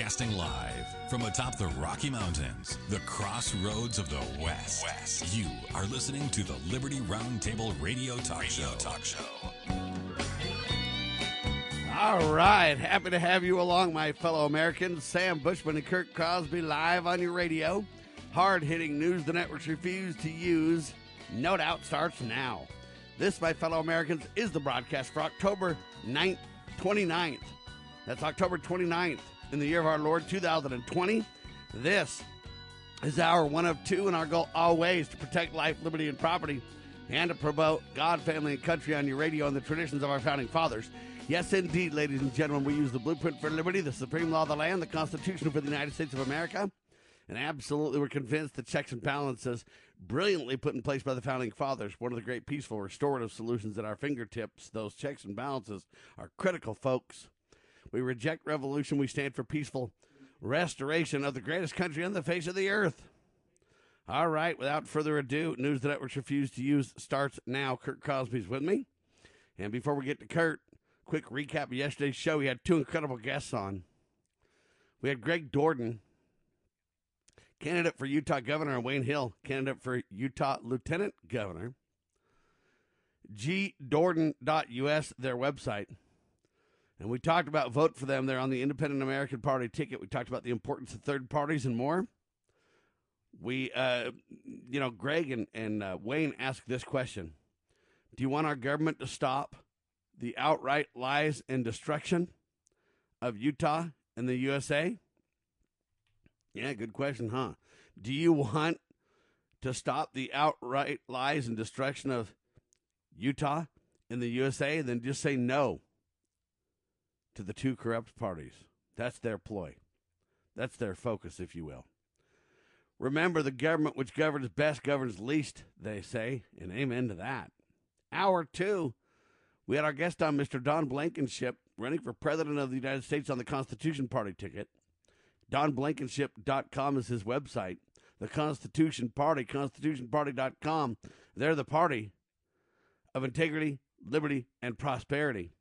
Broadcasting live from atop the Rocky Mountains, the crossroads of the West. You are listening to the Liberty Roundtable Radio Talk Show. All right. Happy to have you along, my fellow Americans. Sam Bushman and Kirk Crosby live on your radio. Hard-hitting news the networks refuse to use, no doubt, starts now. This, my fellow Americans, is the broadcast for October 9th, 29th. That's October 29th in the year of our Lord, 2020. This is hour one of two, and our goal always to protect life, liberty, and property, and to promote God, family, and country on your radio and the traditions of our founding fathers. Yes, indeed, ladies and gentlemen, we use the blueprint for liberty, the supreme law of the land, the Constitution for the United States of America, and absolutely we're convinced the checks and balances brilliantly put in place by the founding fathers, one of the great peaceful restorative solutions at our fingertips. Those checks and balances are critical, folks. We reject revolution. We stand for peaceful restoration of the greatest country on the face of the earth. All right, without further ado, news the networks refuse to use starts now. Kurt Crosby's with me. And before we get to Kurt, quick recap of yesterday's show. We had two incredible guests on. We had Greg Duerden, candidate for Utah governor, and Wayne Hill, candidate for Utah lieutenant governor. gduerden.us, their website. And we talked about vote for them. They're on the Independent American Party ticket. We talked about the importance of third parties and more. We, Greg and Wayne asked this question. Do you want our government to stop the outright lies and destruction of Utah and the USA? Yeah, good question, huh? Do you want to stop the outright lies and destruction of Utah and the USA? Then just say no to the two corrupt parties. That's their ploy. That's their focus, if you will. Remember, the government which governs best governs least, they say, and amen to that. Hour two, we had our guest on, Mr. Don Blankenship, running for president of the United States on the Constitution Party ticket. DonBlankenship.com is his website. The Constitution Party, ConstitutionParty.com. They're the party of integrity, liberty, and prosperity.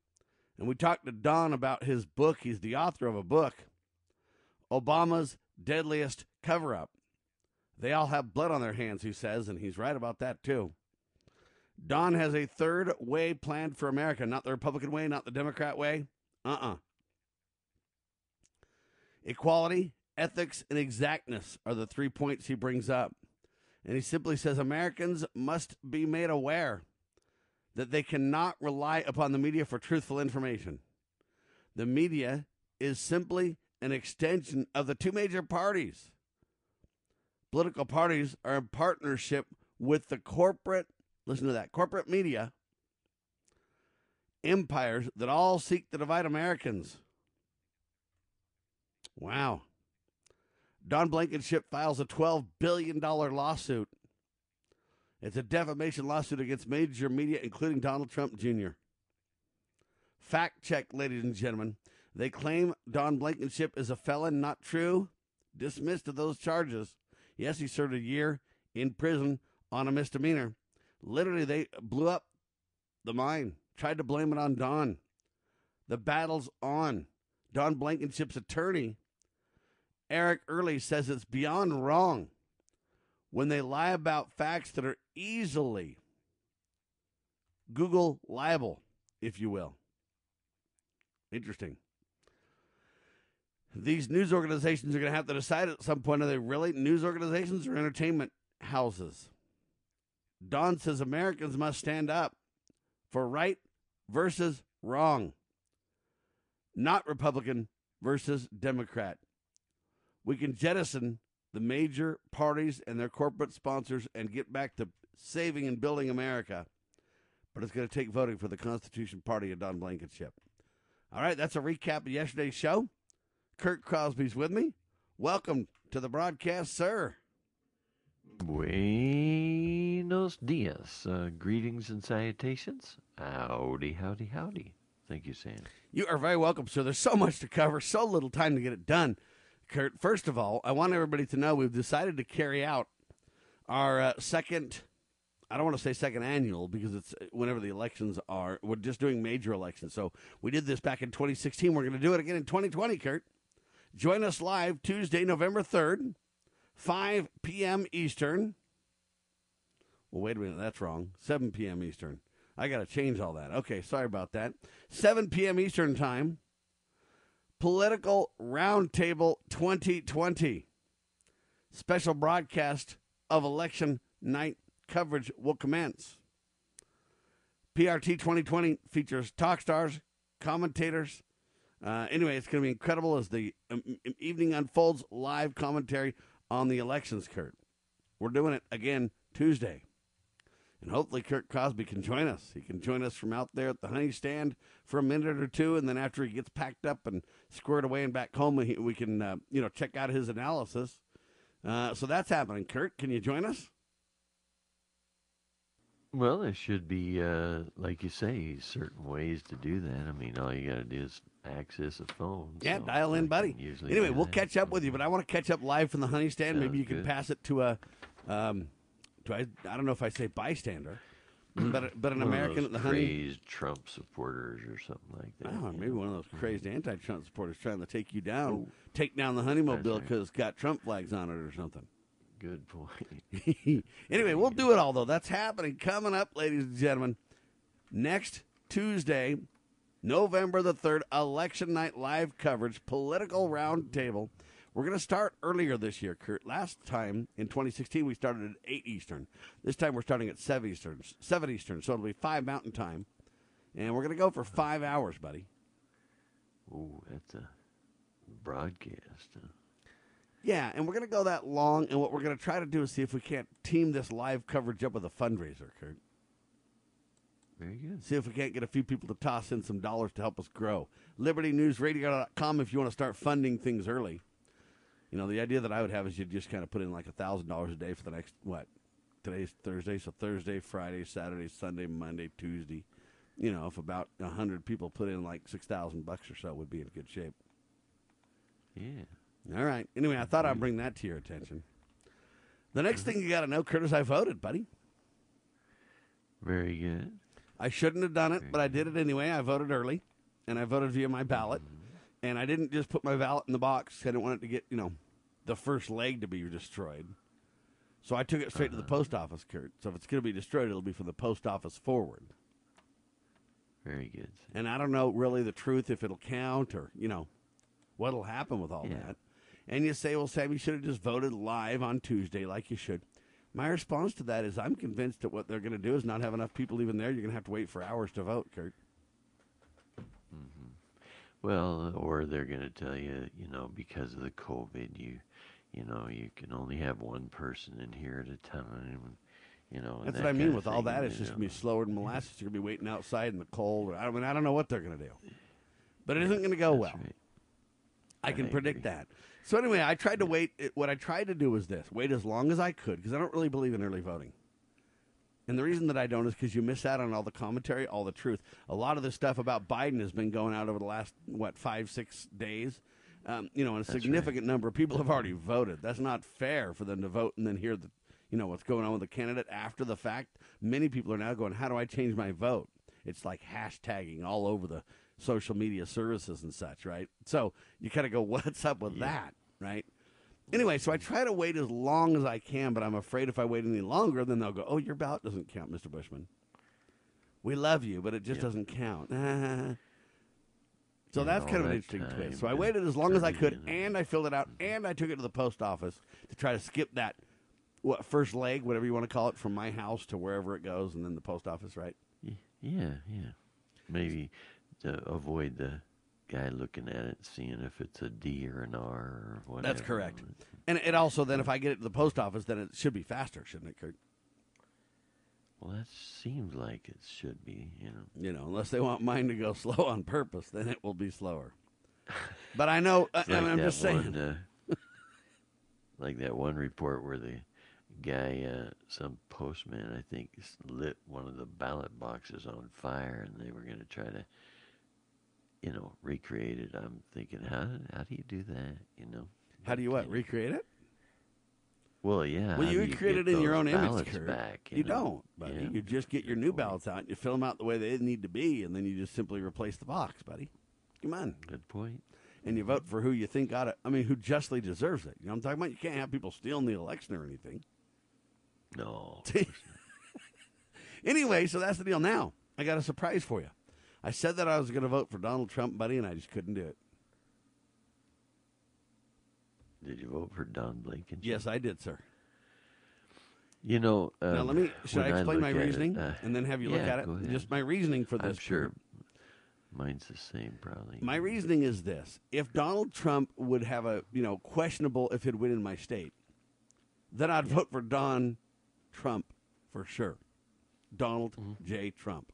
And we talked to Don about his book. He's the author of a book, Obama's Deadliest Cover-Up. They all have blood on their hands, he says, and he's right about that, too. Don has a third way planned for America, not the Republican way, not the Democrat way. Equality, ethics, and exactness are the 3 points he brings up. And he simply says Americans must be made aware that they cannot rely upon the media for truthful information. The media is simply an extension of the two major parties. Political parties are in partnership with the corporate, listen to that, corporate media empires that all seek to divide Americans. Wow. Don Blankenship files a $12 billion lawsuit. It's a defamation lawsuit against major media, including Donald Trump Jr. Fact check, ladies and gentlemen. They claim Don Blankenship is a felon. Not true. Dismissed of those charges. Yes, he served a year in prison on a misdemeanor. Literally, they blew up the mine. Tried to blame it on Don. The battle's on. Don Blankenship's attorney, Eric Early, says it's beyond wrong when they lie about facts that are easily Google liable, if you will. Interesting. These news organizations are going to have to decide at some point, are they really news organizations or entertainment houses? Don says Americans must stand up for right versus wrong, not Republican versus Democrat. We can jettison the major parties and their corporate sponsors and get back to saving and building America. But it's going to take voting for the Constitution Party and Don Blankenship. All right, that's a recap of yesterday's show. Kirk Crosby's with me. Welcome to the broadcast, sir. Buenos dias. Greetings and salutations. Howdy, howdy, howdy. Thank you, Sam. You are very welcome, sir. There's so much to cover, so little time to get it done. Kurt, first of all, I want everybody to know we've decided to carry out our second, I don't want to say second annual because it's whenever the elections are. We're just doing major elections. So we did this back in 2016. We're going to do it again in 2020, Kurt. Join us live Tuesday, November 3rd, 5 p.m. Eastern. Well, wait a minute. That's wrong. 7 p.m. Eastern. I got to change all that. Okay, sorry about that. 7 p.m. Eastern time, Political Roundtable 2020. Special broadcast of election night coverage will commence. PRT 2020 features talk stars, commentators. Anyway, it's going to be incredible as the evening unfolds, live commentary on the elections, Kurt. We're doing it again Tuesday. And hopefully Kurt Cosby can join us. He can join us from out there at the honey stand for a minute or two, and then after he gets packed up and squared away and back home, we can check out his analysis. So that's happening. Kurt, can you join us? Well, there should be, like you say, certain ways to do that. I mean, all you got to do is access a phone. Yeah, so dial in, buddy. Anyway, we'll catch up with you, but I want to catch up live from the honey stand. Sounds Maybe you can pass it to a... I don't know if I say bystander, but an American at the honey. Crazed Trump supporters or something like that. Oh, maybe one of those crazed anti-Trump supporters trying to take you down, take down the honeymobile because it's got Trump flags on it or something. Good point. Anyway, we'll do it all, though. That's happening. Coming up, ladies and gentlemen, next Tuesday, November the 3rd, election night live coverage, Political Roundtable. We're going to start earlier this year, Kurt. Last time, in 2016, we started at 8 Eastern. This time we're starting at 7 Eastern, so it'll be 5 Mountain Time. And we're going to go for 5 hours, buddy. Oh, that's a broadcast, huh? Yeah, and we're going to go that long, and what we're going to try to do is see if we can't team this live coverage up with a fundraiser, Kurt. Very good. See if we can't get a few people to toss in some dollars to help us grow. LibertyNewsRadio.com if you want to start funding things early. You know, the idea that I would have is you just kind of put in like $1,000 a day for the next, today's Thursday, so Thursday, Friday, Saturday, Sunday, Monday, Tuesday. You know, if about 100 people put in like $6,000 or so, we'd be in good shape. Yeah. All right. Anyway, I thought I'd bring that to your attention. The next thing you got to know, Curtis, I voted, buddy. Very good. I shouldn't have done it, but I did it anyway. I voted early, and I voted via my ballot. Mm-hmm. And I didn't just put my ballot in the box. I didn't want it to get, the first leg to be destroyed. So I took it straight to the post office, Kurt. So if it's going to be destroyed, it'll be from the post office forward. Very good. And I don't know really the truth if it'll count or, what'll happen with all that. And you say, well, Sam, you should have just voted live on Tuesday like you should. My response to that is I'm convinced that what they're going to do is not have enough people even there. You're going to have to wait for hours to vote, Kurt. Mm-hmm. Well, or they're going to tell you, because of the COVID, you can only have one person in here at a time, That's what I mean with all that. It's just going to be slower than molasses. You're going to be waiting outside in the cold. I mean, I don't know what they're going to do. But it isn't going to go well. Right. I can predict that. So anyway, I tried to wait. What I tried to do was this. Wait as long as I could, because I don't really believe in early voting. And the reason that I don't is because you miss out on all the commentary, all the truth. A lot of the stuff about Biden has been going out over the last, 5-6 days? And a significant number of people have already voted. That's not fair for them to vote and then hear, what's going on with the candidate after the fact. Many people are now going, how do I change my vote? It's like hashtagging all over the social media services and such, right? So you kind of go, what's up with that, right? Anyway, so I try to wait as long as I can, but I'm afraid if I wait any longer, then they'll go, oh, your ballot doesn't count, Mr. Bushman. We love you, but it just doesn't count. So that's kind of an interesting twist. So I waited as long as I could, and I filled it out, and I took it to the post office to try to skip that first leg, whatever you want to call it, from my house to wherever it goes, and then the post office, right? Yeah. Maybe to avoid the guy looking at it, seeing if it's a D or an R or whatever. That's correct. And it also, then, if I get it to the post office, then it should be faster, shouldn't it, Kurt? Well, that seems like it should be, unless they want mine to go slow on purpose, then it will be slower. But I know, I'm just saying. Like that one report where the guy, some postman, I think, lit one of the ballot boxes on fire, and they were going to try to recreate it. I'm thinking, how do you do that, How do you what? Recreate it? Well, yeah. Well, you recreate it in your own image, Kurt. You don't, buddy. Yeah. You just get your new ballots out, and you fill them out the way they need to be, and then you just simply replace the box, buddy. Come on. Good point. and you vote for who you think got it. I mean, who justly deserves it. You know what I'm talking about? You can't have people stealing the election or anything. No. Anyway, so that's the deal. Now, I got a surprise for you. I said that I was going to vote for Donald Trump, buddy, and I just couldn't do it. Did you vote for Don Blankenship? Yes, I did, sir. You know, now let me. Should I explain my reasoning and then have you look at it? Just my reasoning for this. I'm sure mine's the same, probably. My reasoning is this: if Donald Trump would have a questionable, if he'd win in my state, then I'd vote for Don Trump for sure, Donald J. Trump,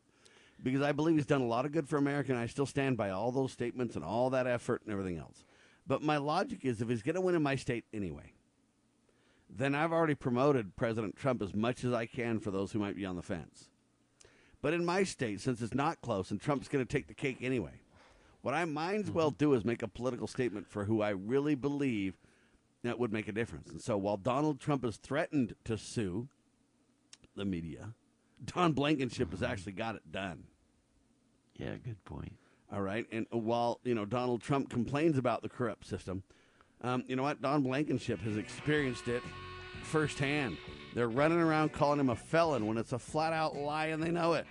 because I believe he's done a lot of good for America, and I still stand by all those statements and all that effort and everything else. But my logic is, if he's going to win in my state anyway, then I've already promoted President Trump as much as I can for those who might be on the fence. But in my state, since it's not close and Trump's going to take the cake anyway, what I might as well do is make a political statement for who I really believe that would make a difference. And so while Donald Trump is threatened to sue the media, Don Blankenship has actually got it done. Yeah, good point. All right. And while, Donald Trump complains about the corrupt system, you know what? Don Blankenship has experienced it firsthand. They're running around calling him a felon when it's a flat-out lie, and they know it.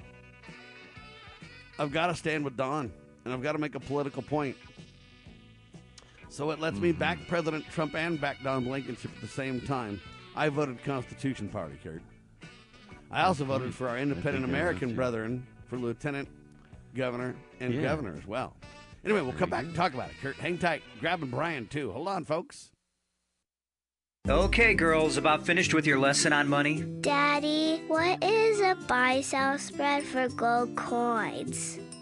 I've got to stand with Don, and I've got to make a political point. So it lets me back President Trump and back Don Blankenship at the same time. I voted Constitution Party, Kurt. I also voted for our independent American brethren for lieutenant governor and governor as well. Anyway, we'll come back and talk about it, Kurt. Hang tight. Grabbing Brian, too. Hold on, folks. Okay, girls, about finished with your lesson on money? Daddy, what is a buy-sell spread for gold coins?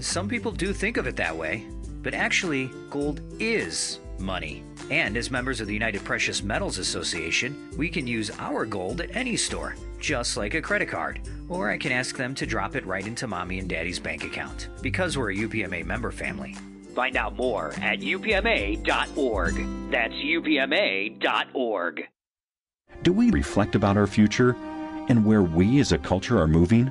Some people do think of it that way, but actually, gold is money. And as members of the United Precious Metals Association, we can use our gold at any store, just like a credit card. Or I can ask them to drop it right into Mommy and Daddy's bank account, because we're a UPMA member family. Find out more at upma.org. That's upma.org. Do we reflect about our future and where we as a culture are moving?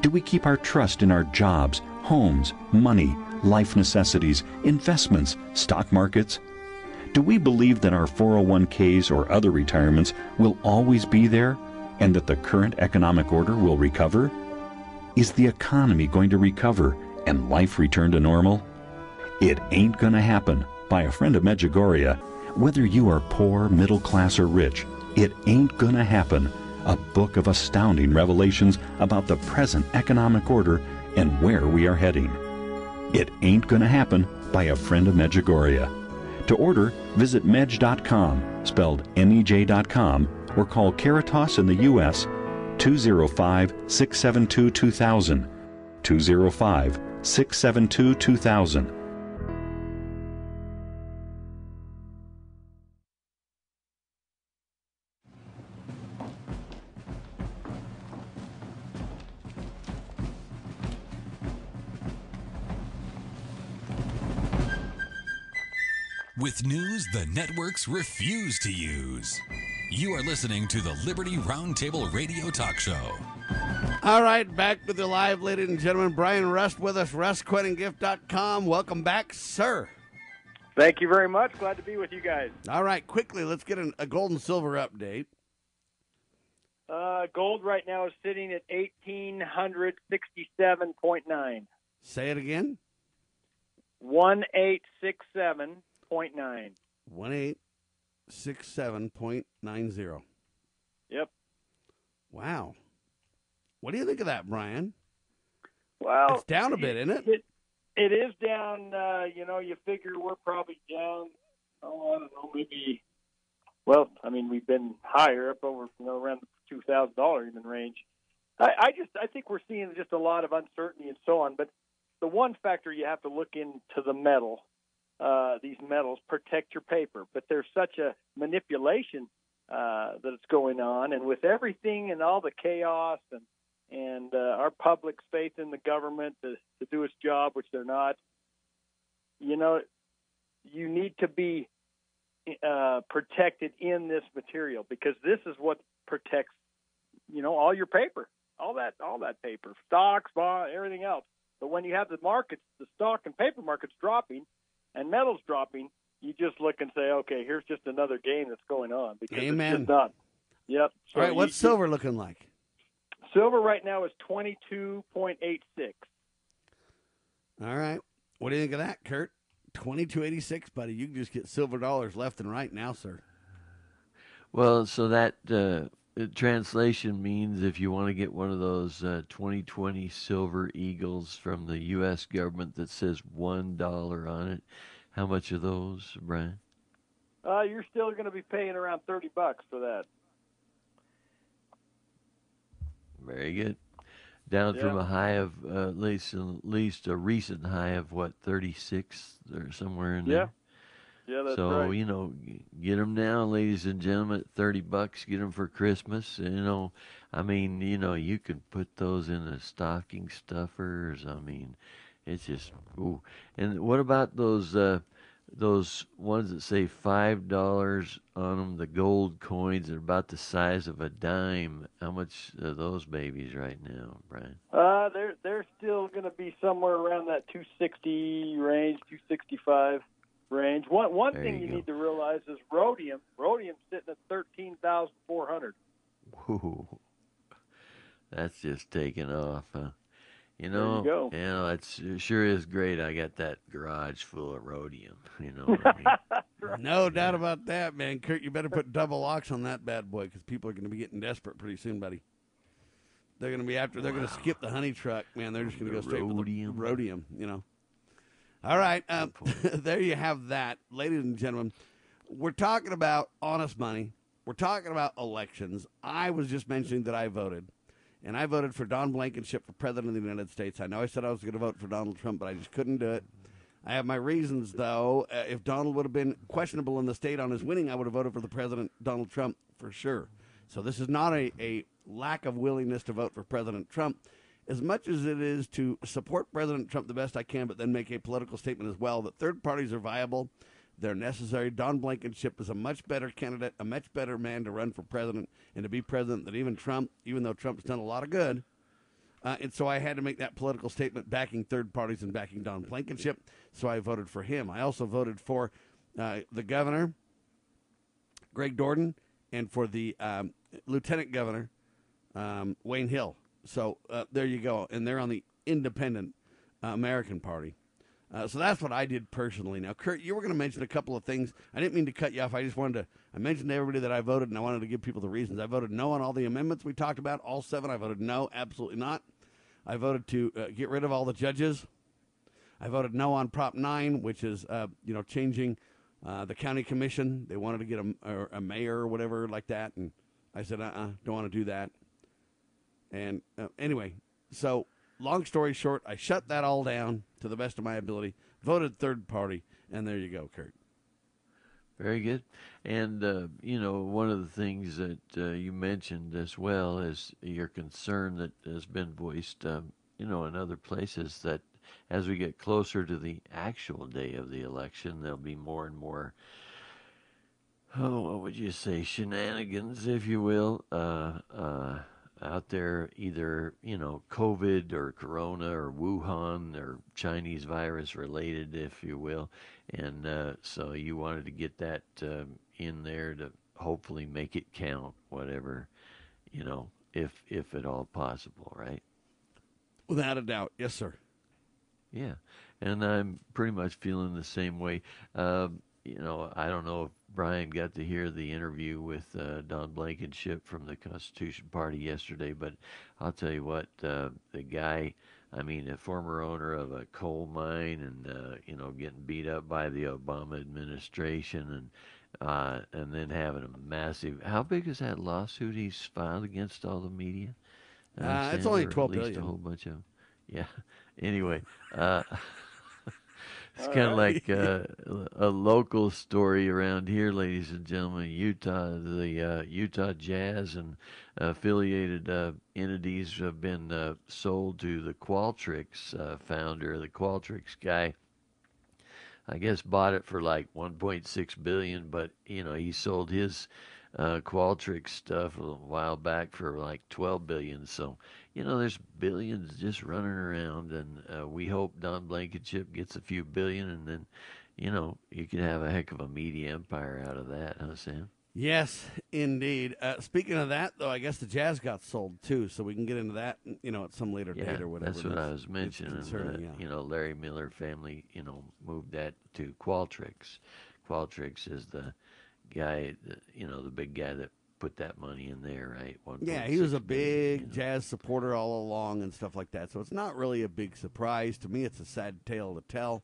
Do we keep our trust in our jobs, homes, money, life necessities, investments, stock markets? Do we believe that our 401ks or other retirements will always be there and that the current economic order will recover? Is the economy going to recover and life return to normal? It ain't going to happen by a friend of Medjugorje. Whether you are poor, middle class, or rich, it ain't going to happen. A book of astounding revelations about the present economic order and where we are heading. It ain't going to happen by a friend of Medjugorje. To order, visit medj.com, spelled M-E-J.com, or call Caritas in the U.S. 205-672-2000, 205-672-2000. With news the networks refuse to use. You are listening to the Liberty Roundtable Radio Talk Show. All right, back with the live, ladies and gentlemen. Brian Rust with us, rustquittinggift.com. Welcome back, sir. Thank you very much. Glad to be with you guys. All right, quickly, let's get a gold and silver update. Gold right now is sitting at 1,867.9. Say it again. 1,867. 0.9. 1,867.90. Yep. Wow. What do you think of that, Brian? Well, it's down a bit, isn't it? It is down. You figure we're probably down. Oh, I don't know, maybe. Well, I mean, we've been higher, up over around the $2,000 even range. I think we're seeing just a lot of uncertainty and so on. But the one factor you have to look into the metal. these metals protect your paper. But there's such a manipulation that's going on, and with everything and all the chaos and our public's faith in the government to do its job, which they're not, you know, you need to be protected in this material, because this is what protects, you know, all your paper, all that paper, stocks, bonds, everything else. But when you have the markets, the stock and paper markets dropping and metals dropping, you just look and say, okay, here's just another game that's going on, because Amen. It's just done. Yep. So all right, what's silver looking like? Silver right now is 22.86. All right. What do you think of that, Kurt? 22.86, buddy. You can just get silver dollars left and right now, sir. Well, so that translation means if you want to get one of those 2020 silver eagles from the U.S. government that says $1 on it, how much are those, Brian? You're still going to be paying around $30 for that. Very good. Down from a high of at least a recent high of what, 36 or somewhere in there. Yeah, that's right. So you know, get them now, ladies and gentlemen, at $30. Get them for Christmas. You know, I mean, you know, you can put those in the stocking stuffers. I mean, it's just ooh. And what about those ones that say $5 on them? The gold coins are about the size of a dime. How much are those babies right now, Brian? They're still going to be somewhere around that 260 range, 265 range. One thing you need to realize is rhodium. Rhodium's sitting at 13,400. Whoa, that's just taking off, huh? You know, it sure is great. I got that garage full of rhodium, you know what I mean? Right. No doubt about that, man. Kurt, you better put double locks on that bad boy, because people are going to be getting desperate pretty soon, buddy. They're going to be after. They're going to skip the honey truck, man. They're just going to go straight for the rhodium, you know. All right. There you have that. Ladies and gentlemen, we're talking about honest money. We're talking about elections. I was just mentioning that I voted. And I voted for Don Blankenship for president of the United States. I know I said I was going to vote for Donald Trump, but I just couldn't do it. I have my reasons, though. If Donald would have been questionable in the state on his winning, I would have voted for the president, Donald Trump, for sure. So this is not a lack of willingness to vote for President Trump, as much as it is to support President Trump the best I can, but then make a political statement as well that third parties are viable. They're necessary. Don Blankenship is a much better candidate, a much better man to run for president and to be president than even Trump, even though Trump's done a lot of good. And so I had to make that political statement backing third parties and backing Don Blankenship, so I voted for him. I also voted for the governor, Greg Duerden, and for the lieutenant governor, Wayne Hill. So there you go. And they're on the Independent American Party. So that's what I did personally. Now, Kurt, you were going to mention a couple of things. I didn't mean to cut you off. I mentioned to everybody that I voted, and I wanted to give people the reasons. I voted no on all the amendments we talked about, all 7. I voted no, absolutely not. I voted to get rid of all the judges. I voted no on Prop 9, which is, changing the county commission. They wanted to get a mayor or whatever like that, and I said, don't want to do that. And anyway, so long story short, I shut that all down to the best of my ability, voted third party, and there you go, Kurt. Very good. And, one of the things that you mentioned as well is your concern that has been voiced, in other places, that as we get closer to the actual day of the election, there'll be more and more, shenanigans, if you will, out there, either, COVID or Corona or Wuhan or Chinese virus related, if you will. And so you wanted to get that in there to hopefully make it count, whatever, if at all possible, right? Without a doubt. Yes, sir. Yeah. And I'm pretty much feeling the same way. I don't know if Brian got to hear the interview with Don Blankenship from the Constitution Party yesterday, but I'll tell you what, the guy, a former owner of a coal mine and, getting beat up by the Obama administration and then having a massive, how big is that lawsuit he's filed against all the media? It's only $12 billion. A whole bunch of them. Yeah. Anyway, It's kind of like a local story around here, ladies and gentlemen. Utah, the Utah Jazz and affiliated entities have been sold to the Qualtrics founder. The Qualtrics guy, I guess, bought it for like $1.6 billion, but, you know, he sold his Qualtrics stuff a while back for like $12 billion. So, you know, there's billions just running around, and we hope Don Blankenship gets a few billion, and then, you know, you can have a heck of a media empire out of that, huh, Sam? Yes, indeed. Speaking of that, though, I guess the Jazz got sold, too, so we can get into that, you know, at some later date or whatever. That's what I was mentioning. You know, Larry Miller family, you know, moved that to Qualtrics. Qualtrics is the guy, you know, the big guy that put that money in there, right? Yeah, he was a big Jazz supporter all along and stuff like that, so it's not really a big surprise. To me, it's a sad tale to tell.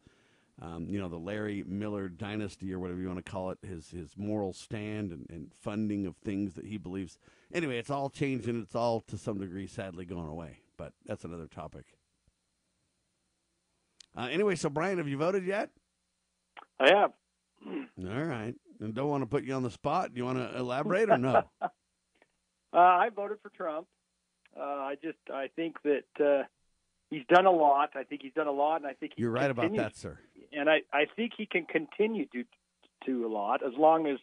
You know, the Larry Miller dynasty or whatever you want to call it, his moral stand and funding of things that he believes. Anyway, it's all changing. It's all, to some degree, sadly going away. But that's another topic. Anyway, so, Brian, have you voted yet? I have. All right. And don't want to put you on the spot. Do you want to elaborate or no? I voted for Trump. I think that he's done a lot. I think he's done a lot, and I think you're right about that, sir. And I think he can continue to do a lot as long as,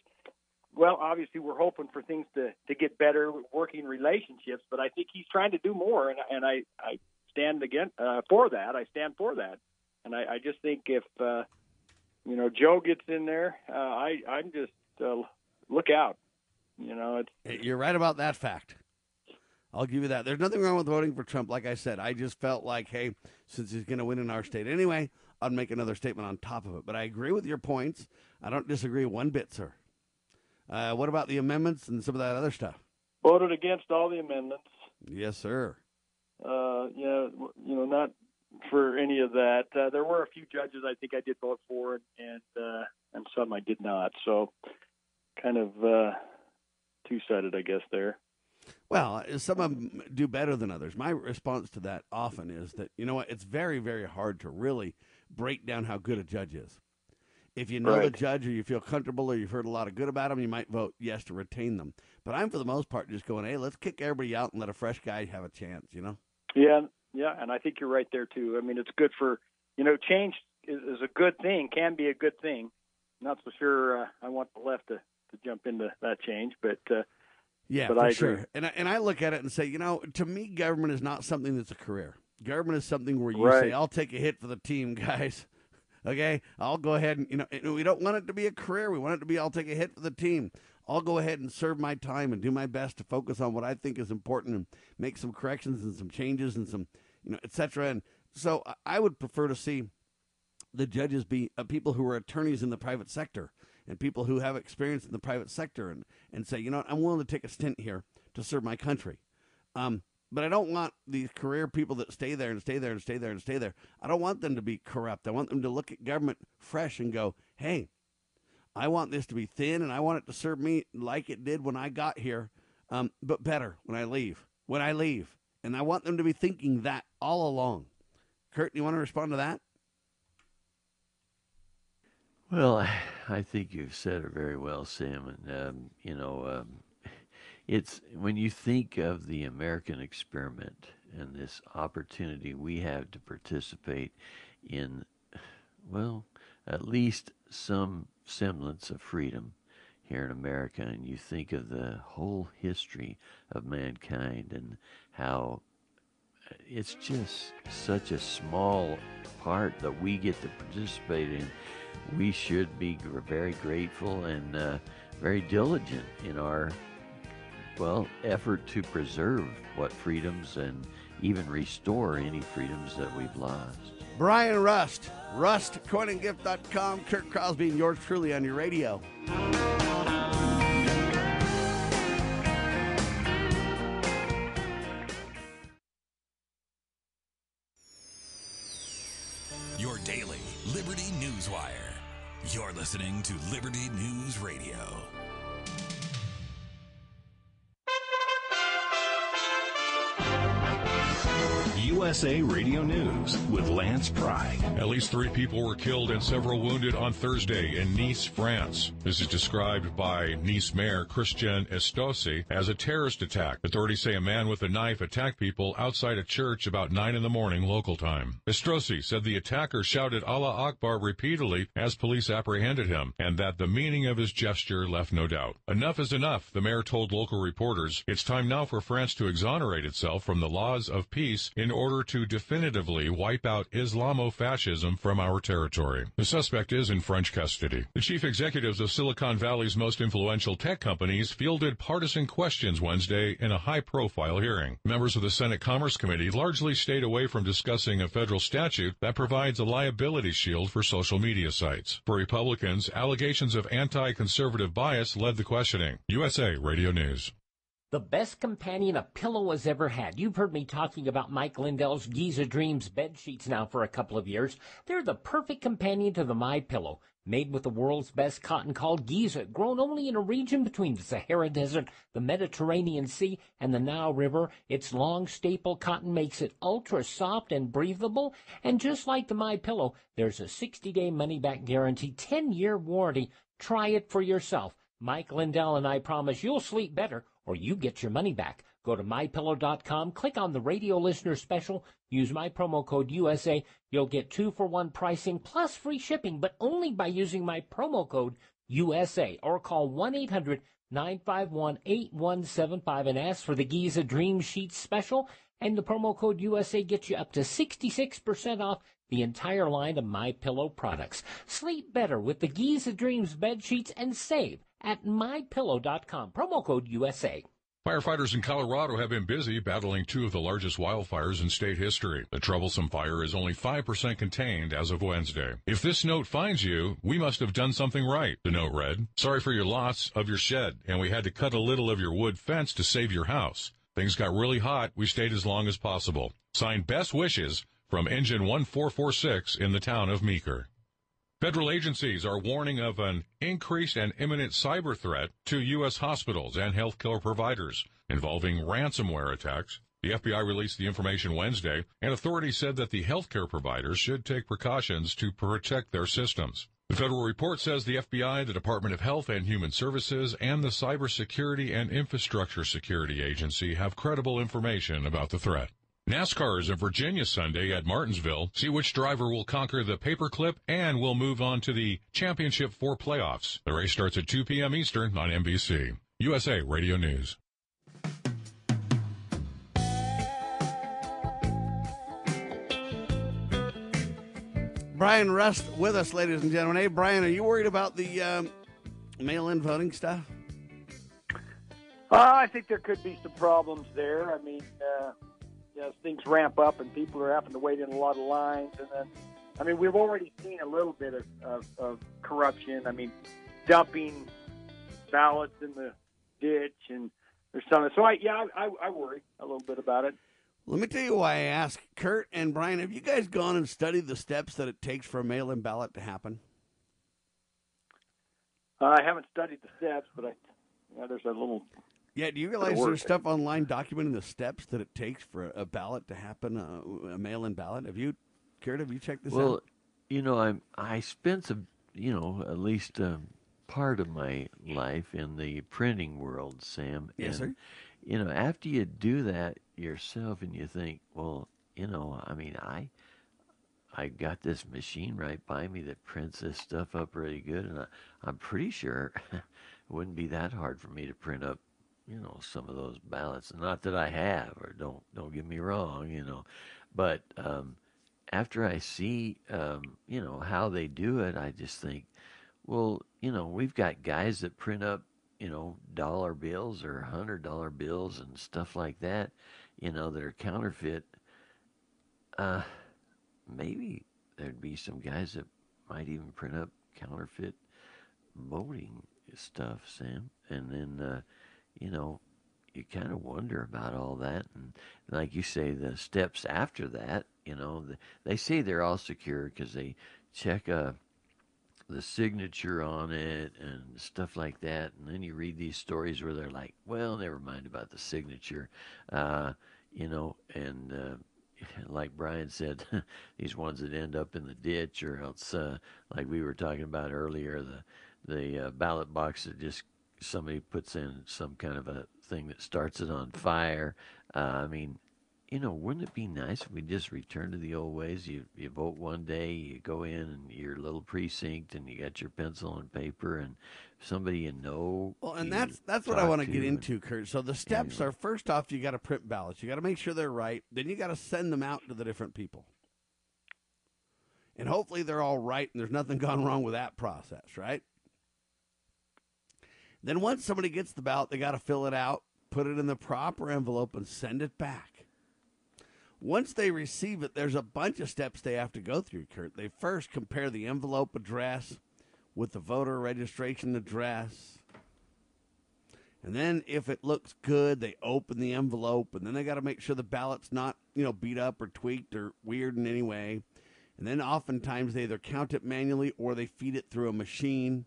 well, obviously we're hoping for things to get better, working relationships. But I think he's trying to do more, and I stand for that. I stand for that, and I just think if you know, Joe gets in there, I'm just look out. You know, you're right about that fact. I'll give you that. There's nothing wrong with voting for Trump. Like I said, I just felt like, hey, since he's going to win in our state anyway, I'd make another statement on top of it. But I agree with your points. I don't disagree one bit, sir. What about the amendments and some of that other stuff? Voted against all the amendments. Yes, sir. Not for any of that. There were a few judges I think I did vote for, and some I did not. So kind of two-sided, I guess, there. Well, some of them do better than others. My response to that often is that, you know what, it's very, very hard to really break down how good a judge is. If you know the judge or you feel comfortable or you've heard a lot of good about them, you might vote yes to retain them. But I'm, for the most part, just going, hey, let's kick everybody out and let a fresh guy have a chance, you know? Yeah, and I think you're right there, too. I mean, it's good for, you know, change is a good thing, can be a good thing. Not so sure I want the left to jump into that change, but yeah, but for sure. And I look at it and say, you know, to me, government is not something that's a career. Government is something where you say, I'll take a hit for the team, guys. Okay? I'll go ahead and, you know, we don't want it to be a career. We want it to be, I'll take a hit for the team. I'll go ahead and serve my time and do my best to focus on what I think is important and make some corrections and some changes and some, you know, et cetera. And so I would prefer to see the judges be people who are attorneys in the private sector and people who have experience in the private sector and say, you know what, I'm willing to take a stint here to serve my country. But I don't want these career people that stay there and stay there and stay there and stay there. I don't want them to be corrupt. I want them to look at government fresh and go, hey, I want this to be thin and I want it to serve me like it did when I got here, but better when I leave. And I want them to be thinking that all along. Kurt, you want to respond to that? Well, I think you've said it very well, Sam. And, it's when you think of the American experiment and this opportunity we have to participate in, well, at least some semblance of freedom here in America, and you think of the whole history of mankind and how it's just such a small part that we get to participate in. We should be very grateful and very diligent in our, well, effort to preserve what freedoms and even restore any freedoms that we've lost. Brian Rust, rustquittinggift.com, Kirk Crosby, and yours truly on your radio. Your daily Liberty Newswire. You're listening to Liberty News Radio. USA Radio News with Lance Pride. At least three people were killed and several wounded on Thursday in Nice, France. This is described by Nice Mayor Christian Estosi as a terrorist attack. Authorities say a man with a knife attacked people outside a church about 9 in the morning local time. Estosi said the attacker shouted Allah Akbar repeatedly as police apprehended him, and that the meaning of his gesture left no doubt. Enough is enough, the mayor told local reporters. It's time now for France to exonerate itself from the laws of peace in order to definitively wipe out Islamofascism from our territory. The suspect is in French custody. The chief executives of Silicon Valley's most influential tech companies fielded partisan questions Wednesday in a high-profile hearing. Members of the Senate Commerce Committee largely stayed away from discussing a federal statute that provides a liability shield for social media sites. For Republicans, allegations of anti-conservative bias led the questioning. USA Radio News. The best companion a pillow has ever had. You've heard me talking about Mike Lindell's Giza Dreams bed sheets now for a couple of years. They're the perfect companion to the MyPillow. Made with the world's best cotton called Giza, grown only in a region between the Sahara Desert, the Mediterranean Sea, and the Nile River. Its long staple cotton makes it ultra soft and breathable. And just like the MyPillow, there's a 60-day money-back guarantee, 10-year warranty. Try it for yourself. Mike Lindell and I promise you'll sleep better or you get your money back. Go to MyPillow.com, click on the radio listener special, use my promo code USA. You'll get 2-for-1 pricing plus free shipping, but only by using my promo code USA, or call 1-800-951-8175 and ask for the Giza Dream Sheets special. And the promo code USA gets you up to 66% off the entire line of MyPillow products. Sleep better with the Giza Dreams bed sheets and save at MyPillow.com. Promo code USA. Firefighters in Colorado have been busy battling two of the largest wildfires in state history. The troublesome fire is only 5% contained as of Wednesday. If this note finds you, we must have done something right, the note read. Sorry for your loss of your shed, and we had to cut a little of your wood fence to save your house. Things got really hot. We stayed as long as possible. Signed, best wishes from engine 1446 in the town of Meeker. Federal agencies are warning of an increased and imminent cyber threat to U.S. hospitals and healthcare providers involving ransomware attacks. The FBI released the information Wednesday, and authorities said that the healthcare providers should take precautions to protect their systems. The federal report says the FBI, the Department of Health and Human Services, and the Cybersecurity and Infrastructure Security Agency have credible information about the threat. NASCAR is in Virginia Sunday at Martinsville. See which driver will conquer the paperclip and will move on to the Championship Four playoffs. The race starts at 2 p.m. Eastern on NBC. USA Radio News. Brian Rust with us, ladies and gentlemen. Hey, Brian, are you worried about the mail-in voting stuff? I think there could be some problems there. I mean... As things ramp up and people are having to wait in a lot of lines. And then, I mean, we've already seen a little bit of corruption. I mean, dumping ballots in the ditch, and there's some. So, I worry a little bit about it. Let me tell you why I ask. Kurt and Brian, have you guys gone and studied the steps that it takes for a mail-in ballot to happen? I haven't studied the steps, but there's a little... Yeah, do you realize there's stuff online documenting the steps that it takes for a ballot to happen, a mail-in ballot? Have you, Kurt, have you checked this out? Well, you know, I spent some, at least part of my life in the printing world, Sam. Yes, and, sir. You know, after you do that yourself and you think, well, I mean, I got this machine right by me that prints this stuff up really good, and I'm pretty sure it wouldn't be that hard for me to print up some of those ballots. Not that I have, or don't get me wrong, but after I see, how they do it, I just think, well, we've got guys that print up, dollar bills or $100 bills and stuff like that, that are counterfeit. Maybe there'd be some guys that might even print up counterfeit voting stuff, Sam. And then, you kind of wonder about all that. And like you say, the steps after that, they say they're all secure because they check the signature on it and stuff like that. And then you read these stories where they're like, well, never mind about the signature, like Brian said, these ones that end up in the ditch, or else, like we were talking about earlier, the ballot box that just somebody puts in some kind of a thing that starts it on fire. I mean, you know, wouldn't it be nice if we just return to the old ways? You vote one day, you go in your little precinct, and you got your pencil and paper and somebody you know. Well, and that's what I want to get into, Kurt. So the steps are, first off, you got to print ballots. You got to make sure they're right. Then you got to send them out to the different people. And hopefully they're all right and there's nothing gone wrong with that process, right? Then once somebody gets the ballot, they got to fill it out, put it in the proper envelope, and send it back. Once they receive it, there's a bunch of steps they have to go through, Kurt. They first compare the envelope address with the voter registration address. And then if it looks good, they open the envelope. And then they got to make sure the ballot's not, beat up or tweaked or weird in any way. And then oftentimes they either count it manually or they feed it through a machine.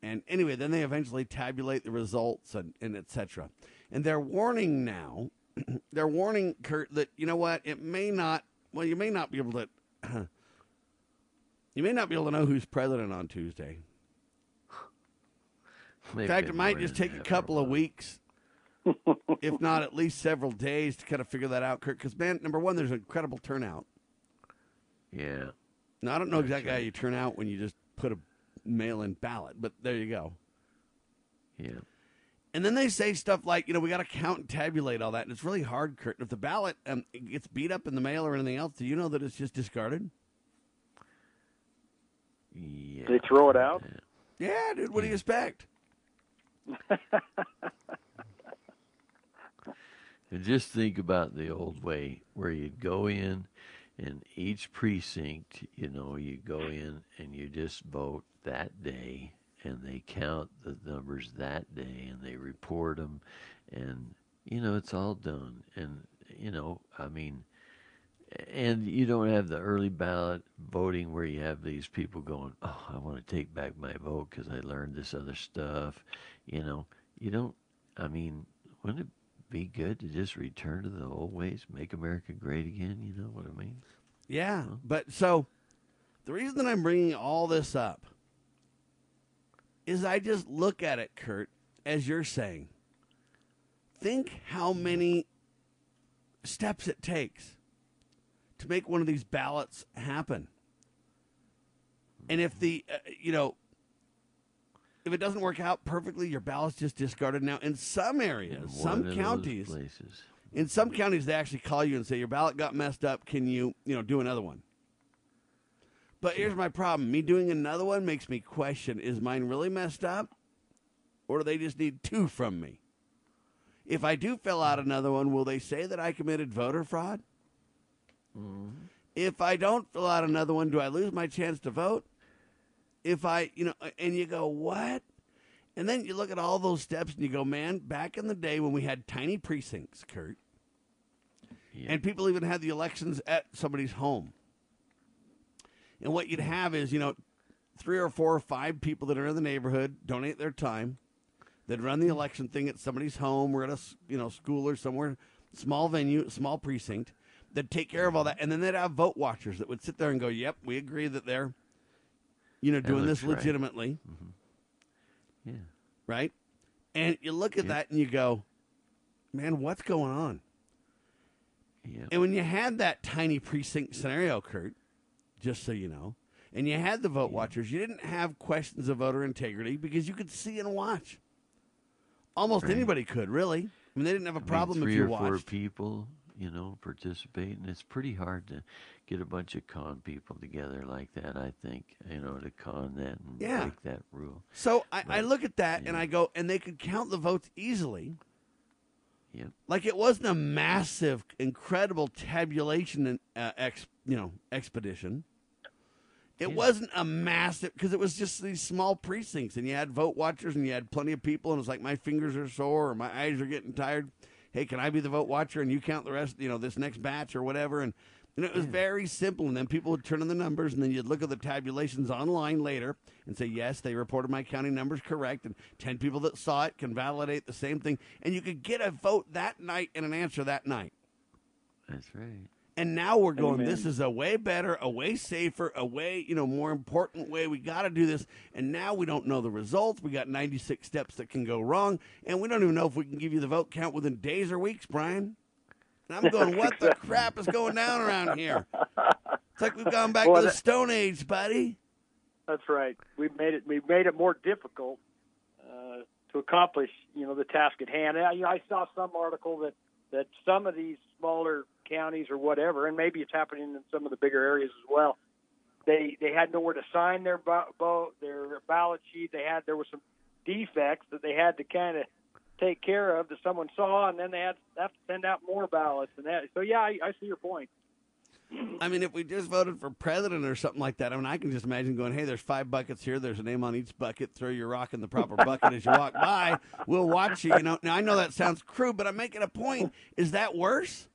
And anyway, then they eventually tabulate the results and et cetera. And they're warning now. They're warning, Kurt, that, it may not, you may not be able to, know who's president on Tuesday. Maybe in fact, it might just take a couple of weeks, if not at least several days, to kind of figure that out, Kurt. Because, man, number one, there's an incredible turnout. Yeah. Now, I don't know exactly how you turn out when you just put a mail-in ballot, but there you go. Yeah. And then they say stuff like, we got to count and tabulate all that. And it's really hard, Kurt. If the ballot gets beat up in the mail or anything else, do you know that it's just discarded? Yeah. They throw it out? Yeah, dude. What do you expect? And just think about the old way where you'd go in and each precinct, you go in and you just vote that day. And they count the numbers that day, and they report them, and, it's all done. And, and you don't have the early ballot voting where you have these people going, oh, I want to take back my vote because I learned this other stuff. Wouldn't it be good to just return to the old ways, make America great again? You know what I mean? Yeah, but so the reason I'm bringing all this up is I just look at it, Kurt, as you're saying. Think how many steps it takes to make one of these ballots happen. And if if it doesn't work out perfectly, your ballot's just discarded. Now, in some areas, in some counties, they actually call you and say, your ballot got messed up. Can you, do another one? But here's my problem. Me doing another one makes me question, is mine really messed up? Or do they just need two from me? If I do fill out another one, will they say that I committed voter fraud? Mm-hmm. If I don't fill out another one, do I lose my chance to vote? If I, and you go, what? And then you look at all those steps and you go, man, back in the day when we had tiny precincts, Kurt, and people even had the elections at somebody's home. And what you'd have is, 3 or 4 or 5 people that are in the neighborhood donate their time. They'd run the election thing at somebody's home or at a, school or somewhere, small venue, small precinct. They'd take care of all that. And then they'd have vote watchers that would sit there and go, yep, we agree that they're, doing this legitimately. Right? Mm-hmm. Yeah. Right? And you look at that and you go, man, what's going on? Yep. And when you had that tiny precinct scenario, Kurt, just so you know, and you had the vote watchers, you didn't have questions of voter integrity because you could see and watch. Almost anybody could, really. I mean, they didn't have a problem if you watched. 3 or 4 people, participate, and it's pretty hard to get a bunch of con people together like that, I think, to con that and break that rule. So I look at that, and I go, and they could count the votes easily. Yep. Like it wasn't a massive, incredible tabulation and expedition. It wasn't a massive, because it was just these small precincts, and you had vote watchers, and you had plenty of people, and it's like, my fingers are sore, or my eyes are getting tired. Hey, can I be the vote watcher, and you count the rest, this next batch or whatever, and it was very simple, and then people would turn in the numbers, and then you'd look at the tabulations online later and say, yes, they reported my counting numbers correct, and 10 people that saw it can validate the same thing, and you could get a vote that night and an answer that night. That's right. And now we're going, this is a way better, a way safer, a way, you know, more important way. We got to do this. And now we don't know the results. We got 96 steps that can go wrong. And we don't even know if we can give you the vote count within days or weeks, Brian. And I'm going, what the crap is going down around here? It's like we've gone back to the Stone Age, buddy. That's right. We've made it more difficult to accomplish, you know, the task at hand. I saw some article that some of these smaller counties or whatever, and maybe it's happening in some of the bigger areas as well, they had nowhere to sign their ballot sheet. There were some defects that they had to kind of take care of that someone saw, and then they have to send out more ballots. And that. So, yeah, I see your point. I mean, if we just voted for president or something like that, I mean, I can just imagine going, hey, there's 5 buckets here. There's a name on each bucket. Throw your rock in the proper bucket as you walk by. We'll watch you. You know, now I know that sounds crude, but I'm making a point. Is that worse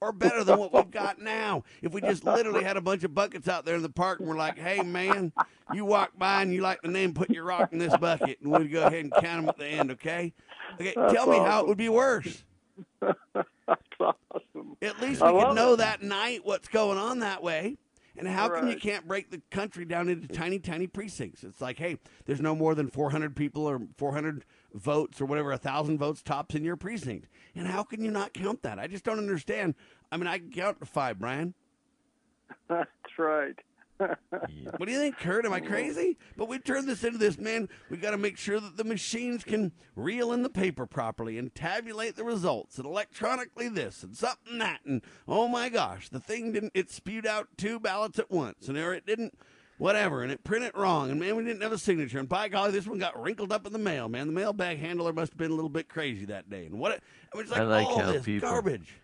or better than what we've got now? If we just literally had a bunch of buckets out there in the park and we're like, hey, man, you walk by and you like the name, put your rock in this bucket, and we'll go ahead and count them at the end, okay? Okay, tell me how it would be worse. That's awesome. At least we could know that night what's going on that way. And how come you can't break the country down into tiny, tiny precincts? It's like, hey, there's no more than 400 people or 400 votes or whatever, 1,000 votes tops in your precinct. And how can you not count that? I just don't understand. I mean, I can count to 5, Brian. That's right. What do you think, Kurt? Am I crazy? But we turned this into this, man. We got to make sure that the machines can reel in the paper properly and tabulate the results and electronically this and something that. And oh my gosh, the thing didn't, it spewed out 2 ballots at once, and or it didn't, whatever, and it printed wrong. And man, we didn't have a signature. And by golly, this one got wrinkled up in the mail, man. The mailbag handler must have been a little bit crazy that day. And what, I mean, it's like, I like all how this garbage.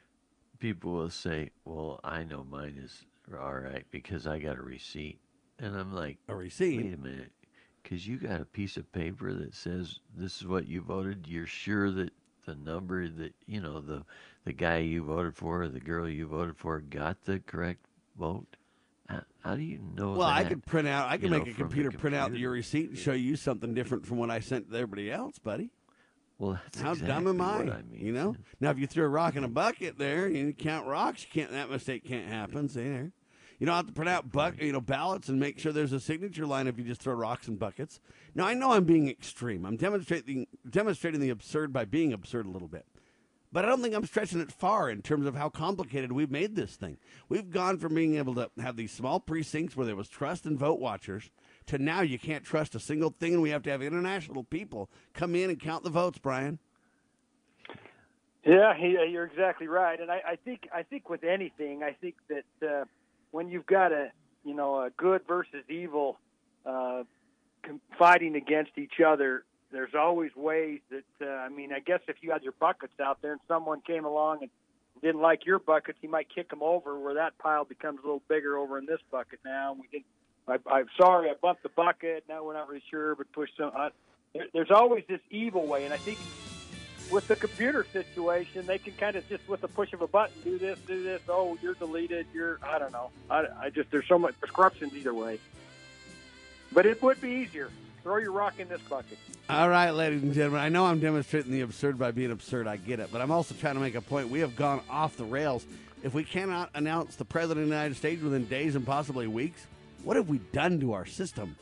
People will say, well, I know mine is all right, because I got a receipt. And I'm like, a receipt? Wait a minute, because you got a piece of paper that says this is what you voted. You're sure that the number that, you know, the guy you voted for or the girl you voted for got the correct vote? How do you know that? Well, I could make a computer print out your receipt and show you something different from what I sent to everybody else, buddy. Well, that's how exactly dumb am I mean. You know? Now, if you threw a rock in a bucket there and you count rocks, you can't. That mistake can't happen. See there? You don't have to print out ballots and make sure there's a signature line if you just throw rocks in buckets. Now, I know I'm being extreme. I'm demonstrating the absurd by being absurd a little bit. But I don't think I'm stretching it far in terms of how complicated we've made this thing. We've gone from being able to have these small precincts where there was trust and vote watchers to now you can't trust a single thing, and we have to have international people come in and count the votes, Brian. Yeah, you're exactly right. And I think with anything, I think that when you've got a good versus evil fighting against each other, there's always ways that, I guess if you had your buckets out there and someone came along and didn't like your buckets, you might kick them over where that pile becomes a little bigger over in this bucket now. And we didn't. I'm sorry, I bumped the bucket. Now we're not really sure, but push some. There's always this evil way, and I think with the computer situation, they can kind of just with the push of a button do this. Oh, you're deleted. I don't know. I just there's so much corruption either way. But it would be easier. Throw your rock in this bucket. All right, ladies and gentlemen, I know I'm demonstrating the absurd by being absurd. I get it, but I'm also trying to make a point. We have gone off the rails. If we cannot announce the president of the United States within days and possibly weeks, what have we done to our system?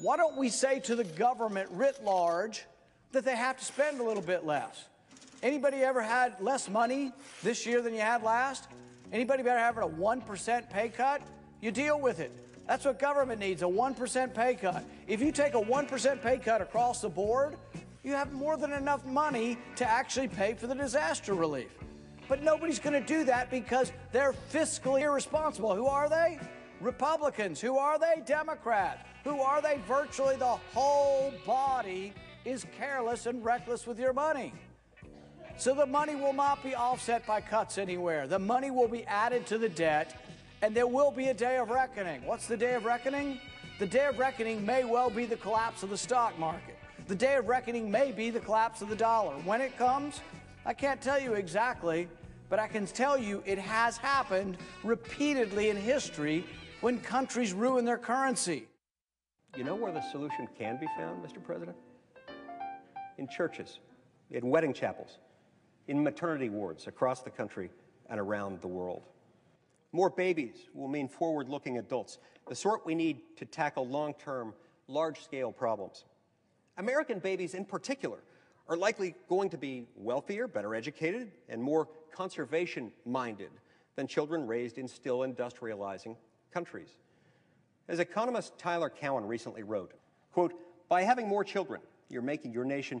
Why don't we say to the government writ large that they have to spend a little bit less? Anybody ever had less money this year than you had last? Anybody ever having a 1% pay cut? You deal with it. That's what government needs, a 1% pay cut. If you take a 1% pay cut across the board, you have more than enough money to actually pay for the disaster relief. But nobody's going to do that because they're fiscally irresponsible. Who are they? Republicans. Who are they? Democrats. Who are they? Virtually the whole body is careless and reckless with your money. So the money will not be offset by cuts anywhere. The money will be added to the debt, and there will be a day of reckoning. What's the day of reckoning? The day of reckoning may well be the collapse of the stock market. The day of reckoning may be the collapse of the dollar. When it comes, I can't tell you exactly, but I can tell you it has happened repeatedly in history when countries ruin their currency. You know where the solution can be found, Mr. President? in churches, in wedding chapels, in maternity wards across the country and around the world. More babies will mean forward-looking adults, the sort we need to tackle long-term, large-scale problems. American babies in particular are likely going to be wealthier, better educated, and more conservation-minded than children raised in still industrializing countries. As economist Tyler Cowen recently wrote, quote, "By having more children, you're making your nation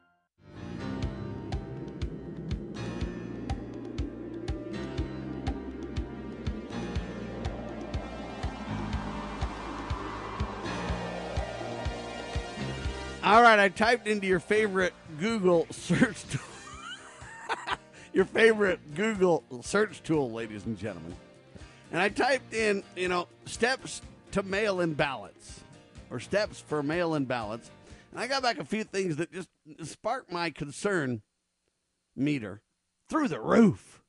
All right, I typed into your favorite Google search tool, your favorite Google search tool, ladies and gentlemen. And I typed in, you know, steps to mail-in ballots, or steps for mail-in ballots. And I got back a few things that just sparked my concern meter through the roof.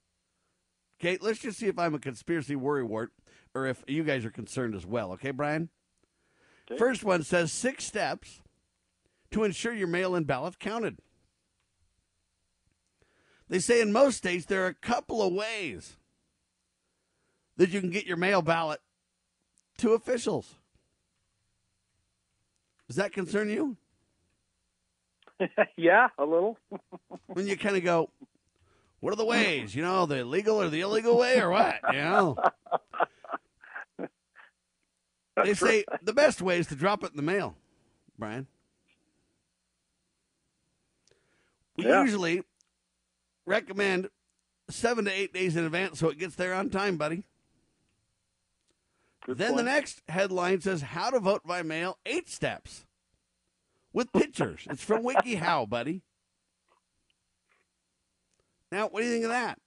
Okay, let's just see if I'm a conspiracy worrywart or if you guys are concerned as well. Okay, Brian? Okay. First one says 6 steps to ensure your mail-in ballot counted. They say in most states there are a couple of ways that you can get your mail ballot to officials. Does that concern you? Yeah, a little. When you kind of go, what are the ways? You know, the legal or the illegal way or what? You know? They say the best way is to drop it in the mail, Brian. We usually recommend 7 to 8 days in advance so it gets there on time, buddy. Good then point. The next headline says, how to vote by mail, 8 steps with pictures. It's from WikiHow, buddy. Now, what do you think of that?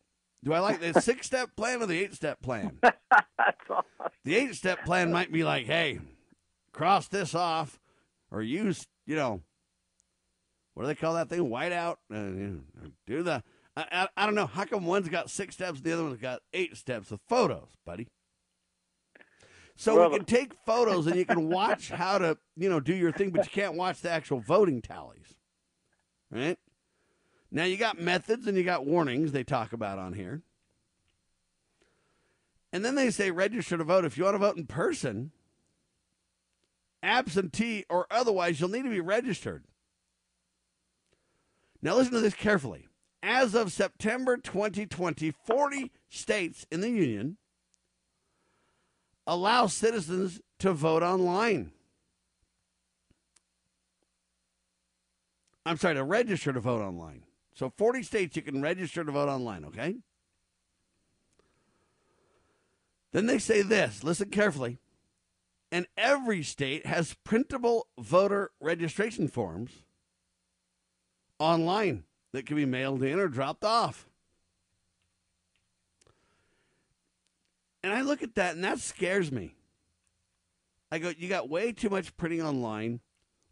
Do I like the 6-step plan or the 8-step plan? That's awesome. The 8-step plan might be like, hey, cross this off or use, you know, what do they call that thing? Whiteout? Do the I don't know. How come one's got 6 steps, the other one's got 8 steps with photos, buddy? So well, we can take photos and you can watch how to, you know, do your thing, but you can't watch the actual voting tallies, right? Now you got methods and you got warnings they talk about on here. And then they say register to vote. If you want to vote in person, absentee or otherwise, you'll need to be registered. Now, listen to this carefully. As of September 2020, 40 states in the union allow citizens to vote online. I'm sorry, to register to vote online. So 40 states you can register to vote online, okay? Then they say this, listen carefully, and every state has printable voter registration forms online that can be mailed in or dropped off. And I look at that and that scares me. I go, you got way too much printing online,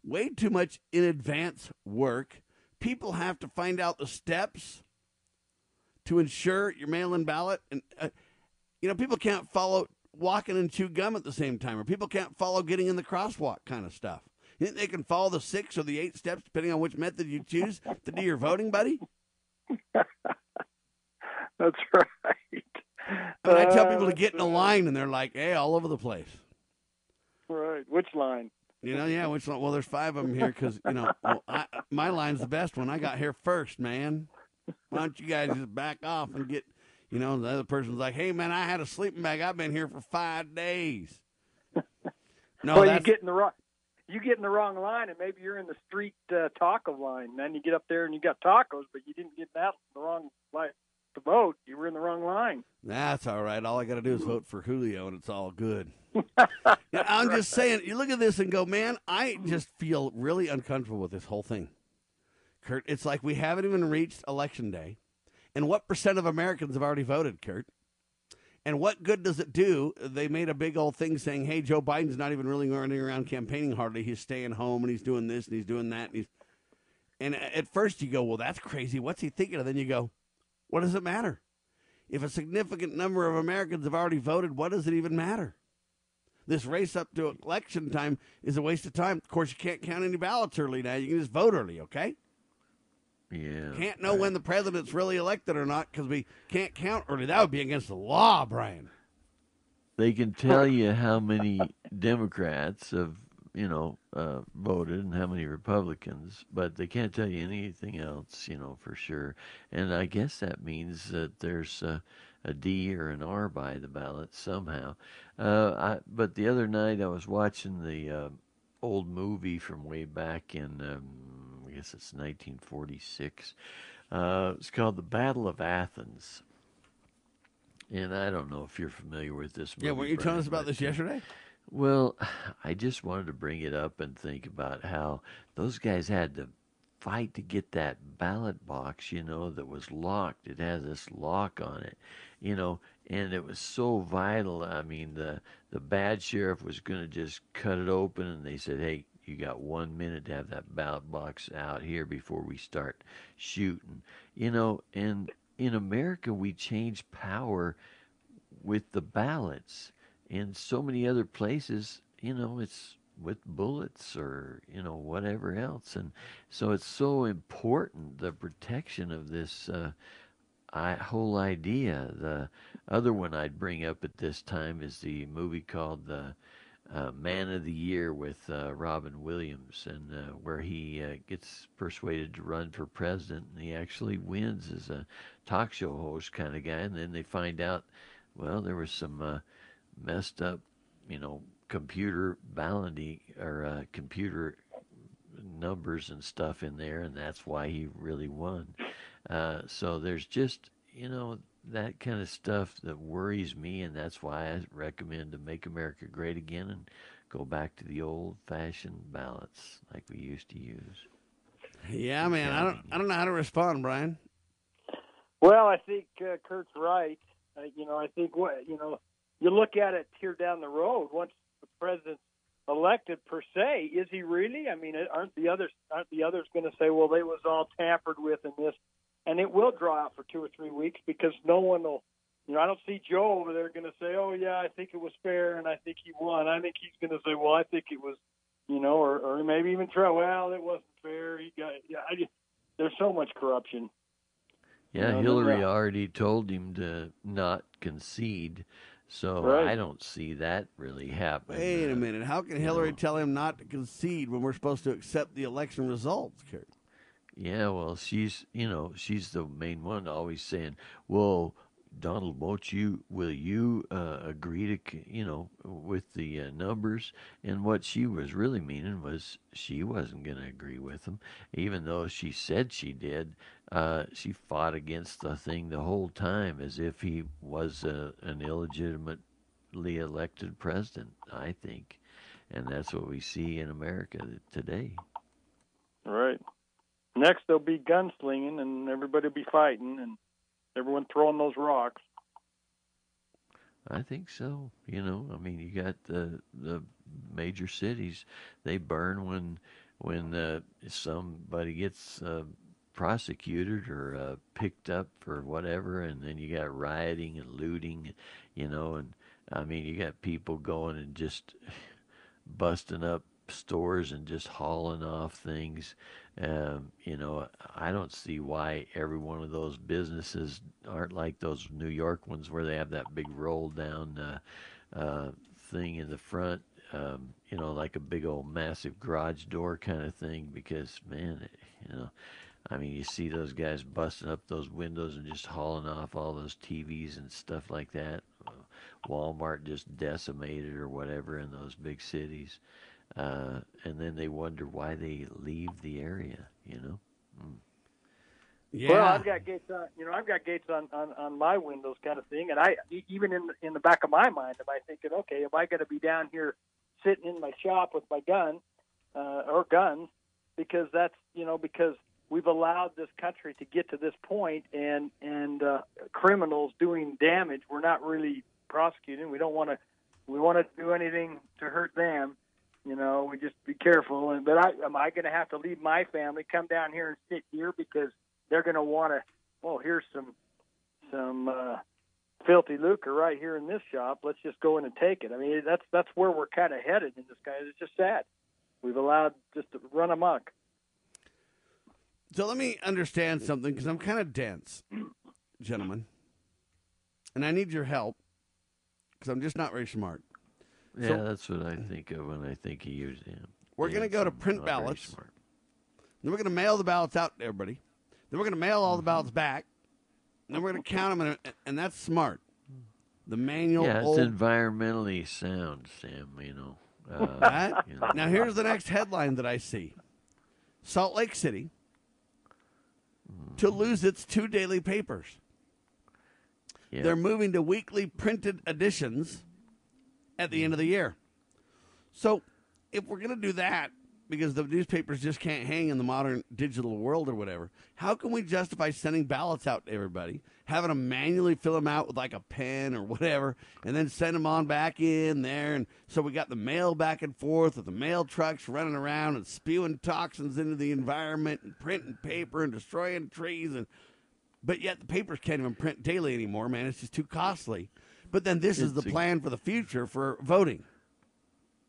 way too much in advance work. People have to find out the steps to ensure your mail-in ballot. And, you know, people can't follow walking and chew gum at the same time, or people can't follow getting in the crosswalk kind of stuff. You think they can follow the 6 or the 8 steps, depending on which method you choose to do your voting, buddy? That's right. But I tell people to get in a line, and they're like, hey, all over the place. Right. Which line? You know, yeah, which line? Well, there's 5 of them here because, you know, well, my line's the best one. I got here first, man. Why don't you guys just back off and get, you know, the other person's like, hey, man, I had a sleeping bag. I've been here for 5 days. No, well, you get in the right. You get in the wrong line, and maybe you're in the street taco line. And then you get up there, and you got tacos, but you didn't get out the wrong line to vote. You were in the wrong line. That's all right. All I got to do is vote for Julio, and it's all good. I'm just saying, you look at this and go, man, I just feel really uncomfortable with this whole thing. Kurt, it's like we haven't even reached Election Day, And what percent of Americans have already voted, Kurt? And what good does it do? They made a big old thing saying, hey, Joe Biden's not even really running around campaigning hardly. He's staying home and he's doing this and he's doing that. And at first you go, well, that's crazy. What's he thinking of? Then you go, what does it matter? If a significant number of Americans have already voted, what does it even matter? This race up to election time is a waste of time. Of course, you can't count any ballots early now. You can just vote early, okay? Yeah. Can't know when the president's really elected or not because we can't count early. That would be against the law, Brian. They can tell you how many Democrats have, voted and how many Republicans, but they can't tell you anything else, for sure. And I guess that means that there's a D or an R by the ballot somehow. But the other night I was watching the old movie from way back in, I guess it's 1946. It's called The Battle of Athens. And I don't know if you're familiar with this movie. Yeah, weren't you telling us about this yesterday? Well, I just wanted to bring it up and think about how those guys had to fight to get that ballot box, that was locked. It has this lock on it, and it was so vital. I mean, the bad sheriff was going to just cut it open, and they said, hey, you got 1 minute to have that ballot box out here before we start shooting. And in America, we change power with the ballots. In so many other places, it's with bullets or whatever else, and so it's so important, the protection of this whole idea. The other one I'd bring up at this time is the movie called The Man of the Year with Robin Williams, and where he gets persuaded to run for president, and he actually wins as a talk show host kind of guy, and then they find out, well, there was some messed up computer balloting or computer numbers and stuff in there, and that's why he really won. So there's just that kind of stuff that worries me, and that's why I recommend to Make America Great Again and go back to the old-fashioned ballots like we used to use. Yeah, man, I don't know how to respond, Brian. Well, I think Kurt's right. I think you look at it here down the road once the president's elected per se, is he really? I mean, aren't the others going to say, well, they was all tampered with in this? And it will draw out for 2 or 3 weeks because no one will, I don't see Joe over there going to say, oh, yeah, I think it was fair and I think he won. I think he's going to say, well, I think it was, or maybe even try, well, it wasn't fair. There's so much corruption. Yeah, Hillary already told him to not concede. So right. I don't see that really happening. Wait a minute. How can Hillary tell him not to concede when we're supposed to accept the election results, Kurt? Yeah, well, she's the main one always saying, well, Donald, will you agree to, with the numbers? And what she was really meaning was she wasn't going to agree with them. Even though she said she did, she fought against the thing the whole time as if he was an illegitimately elected president, I think. And that's what we see in America today. All right. Next, there'll be gunslinging and everybody will be fighting and everyone throwing those rocks. I think so. You got the major cities. They burn when somebody gets prosecuted or picked up for whatever, and then you got rioting and looting, and I mean, you got people going and just busting up stores and just hauling off things. I don't see why every one of those businesses aren't like those New York ones where they have that big roll down thing in the front, like a big old massive garage door kind of thing, because man, you see those guys busting up those windows and just hauling off all those TVs and stuff like that. Walmart just decimated or whatever in those big cities. And then they wonder why they leave the area, Yeah. Well, I've got gates on, I've got gates on my windows kind of thing. And I, even in the back of my mind, am I thinking, okay, am I going to be down here sitting in my shop with my gun, or guns? Because that's, because we've allowed this country to get to this point, and criminals doing damage we're not really prosecuting. We want to do anything to hurt them. You know, we just be careful. But am I going to have to leave my family, come down here and sit here because they're going to want to? Well, here's some filthy lucre right here in this shop. Let's just go in and take it. I mean, that's where we're kind of headed in this guy. It's just sad. We've allowed just to run amok. So let me understand something, because I'm kind of dense, gentlemen, and I need your help because I'm just not very smart. Yeah, so, that's what I think of when I think of you, Sam. We're going to go to print ballots. Then we're going to mail the ballots out to everybody. Then we're going to mail all the ballots back. And then we're going to count them, and that's smart. The manual. Yeah, it's environmentally sound, Sam. You know. Now, here's the next headline that I see. Salt Lake City to lose its two daily papers. Yeah. They're moving to weekly printed editions at the end of the year. So if we're going to do that, because the newspapers just can't hang in the modern digital world or whatever, how can we justify sending ballots out to everybody, having them manually fill them out with like a pen or whatever, and then send them on back in there? And so we got the mail back and forth with the mail trucks running around and spewing toxins into the environment and printing paper and destroying trees. But yet the papers can't even print daily anymore, man. It's just too costly. But then this is the plan for the future for voting.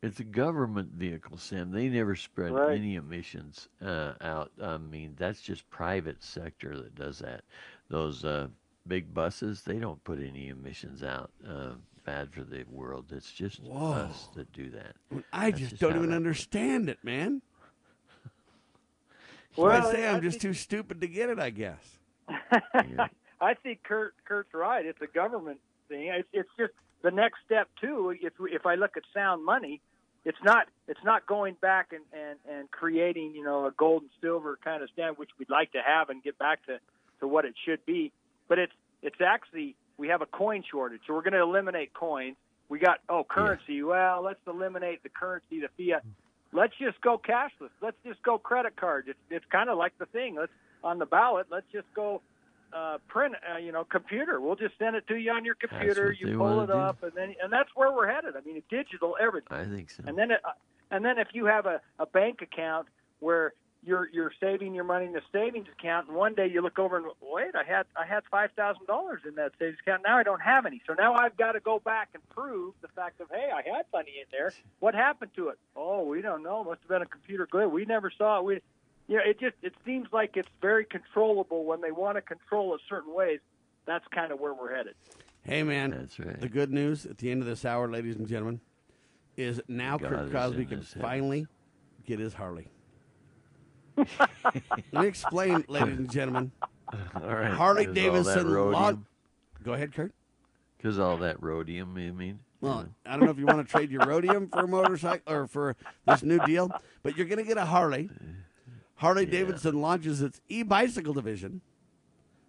It's a government vehicle, Sam. They never spread any emissions out. I mean, that's just private sector that does that. Those big buses, they don't put any emissions out. Bad for the world. It's just us that do that. I just don't even understand it, man. Well, I think I'm just too stupid to get it, I guess. Yeah. I think Kurt's right. It's a government thing. It's just the next step too. If I look at sound money, it's not going back and creating, you know, a gold and silver kind of standard, which we'd like to have and get back to what it should be. But it's actually, we have a coin shortage, so we're going to eliminate coins. We got currency. Yeah. Well, let's eliminate the currency, the fiat. Let's just go cashless. Let's just go credit card. It's kind of like the thing. Let's on the ballot. Let's just go. Computer. We'll just send it to you on your computer. You pull it up, and that's where we're headed. I mean, digital everything. I think so. And then if you have a bank account where you're saving your money in the savings account, and one day you look over and wait, I had $5,000 in that savings account. Now I don't have any. So now I've got to go back and prove the fact of, hey, I had money in there. What happened to it? Oh, we don't know. Must have been a computer glitch. We never saw it. Yeah, it seems like it's very controllable when they want to control it certain ways. That's kind of where we're headed. Hey, man, that's right. The good news at the end of this hour, ladies and gentlemen, is now Kurt Cosby can finally get his Harley. Let me explain, ladies and gentlemen. All right, Harley Davidson. Go ahead, Kurt. Because all that rhodium, you mean? Well, I don't know if you want to trade your rhodium for a motorcycle or for this new deal, but you're going to get a Harley. Harley-Davidson launches its e-bicycle division.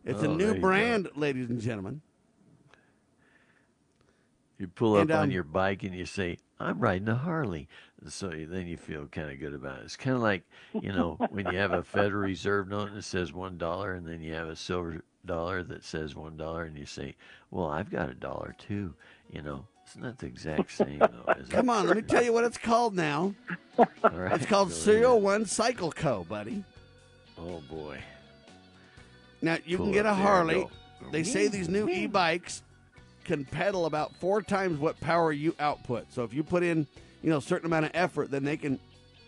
It's a new brand, ladies and gentlemen. You pull up on your bike and you say, I'm riding a Harley. So then you feel kind of good about it. It's kind of like, you know, when you have a Federal Reserve note that says $1, and then you have a silver dollar that says $1, and you say, well, I've got a dollar too, you know. It's not the exact same, though, is it? Come on, let me tell you what it's called now. All right, it's called Serial One Cycle Co., buddy. Oh, boy. Now, you can get a Harley. They say these new e-bikes can pedal about 4 times what power you output. So if you put in, you know, a certain amount of effort, then they can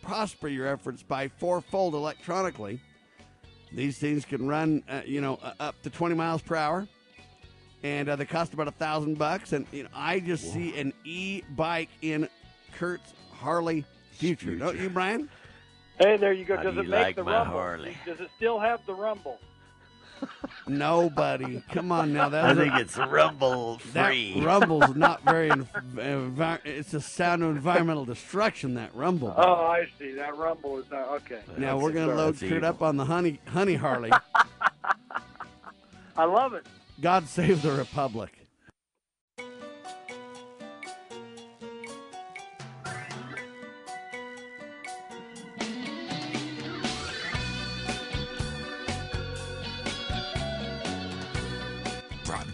prosper your efforts by 4-fold electronically. These things can run, up to 20 miles per hour. And they cost about $1,000, and you know, I just see an e-bike in Kurt's Harley future. Don't you, Brian? Hey, there you go. Does it make the rumble? Harley? Does it still have the rumble? No, buddy. Come on now. I think it's rumble free. That rumble's not very. It's a sound of environmental destruction. That rumble. Buddy. Oh, I see. That rumble is not okay. Now we're gonna load Kurt up on the honey Harley. I love it. God save the Republic.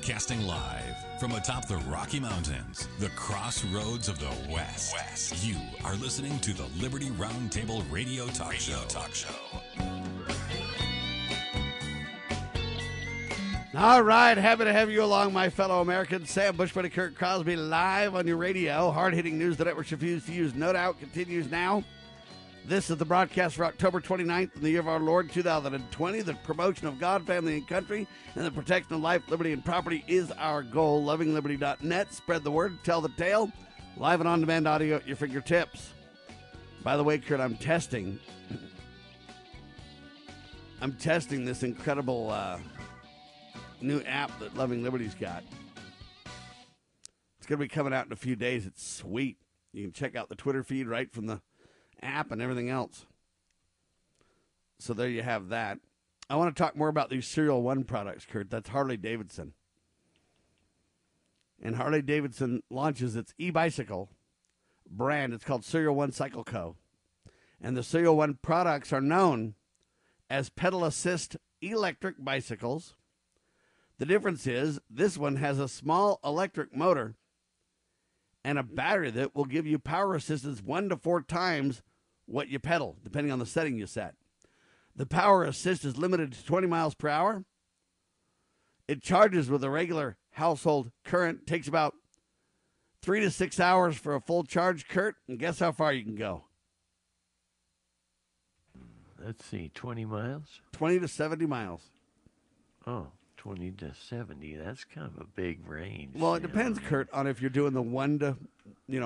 Broadcasting live from atop the Rocky Mountains, the crossroads of the West. You are listening to the Liberty Roundtable Radio Talk Show. All right, happy to have you along, my fellow Americans. Sam Bushman and Kirk Crosby live on your radio. Hard-hitting news the networks refuse to use, no doubt, continues now. This is the broadcast for October 29th in the year of our Lord 2020. The promotion of God, family, and country, and the protection of life, liberty, and property is our goal. Lovingliberty.net. Spread the word, tell the tale. Live and on-demand audio at your fingertips. By the way, Kurt, I'm testing this incredible new app that Loving Liberty's got. It's going to be coming out in a few days. It's sweet. You can check out the Twitter feed right from the app and everything else. So there you have that. I want to talk more about these Serial One products, Kurt. That's Harley Davidson. And Harley Davidson launches its e-bicycle brand. It's called Serial One Cycle Co. And the Serial One products are known as pedal assist electric bicycles. The difference is this one has a small electric motor and a battery that will give you power assistance 1 to 4 times what you pedal, depending on the setting you set. The power assist is limited to 20 miles per hour. It charges with a regular household current. Takes about 3 to 6 hours for a full charge, Kurt, and guess how far you can go? Let's see, 20 miles? 20 to 70 miles. Oh, 20 to 70, that's kind of a big range. Well, it depends, Kurt, on if you're doing the one to,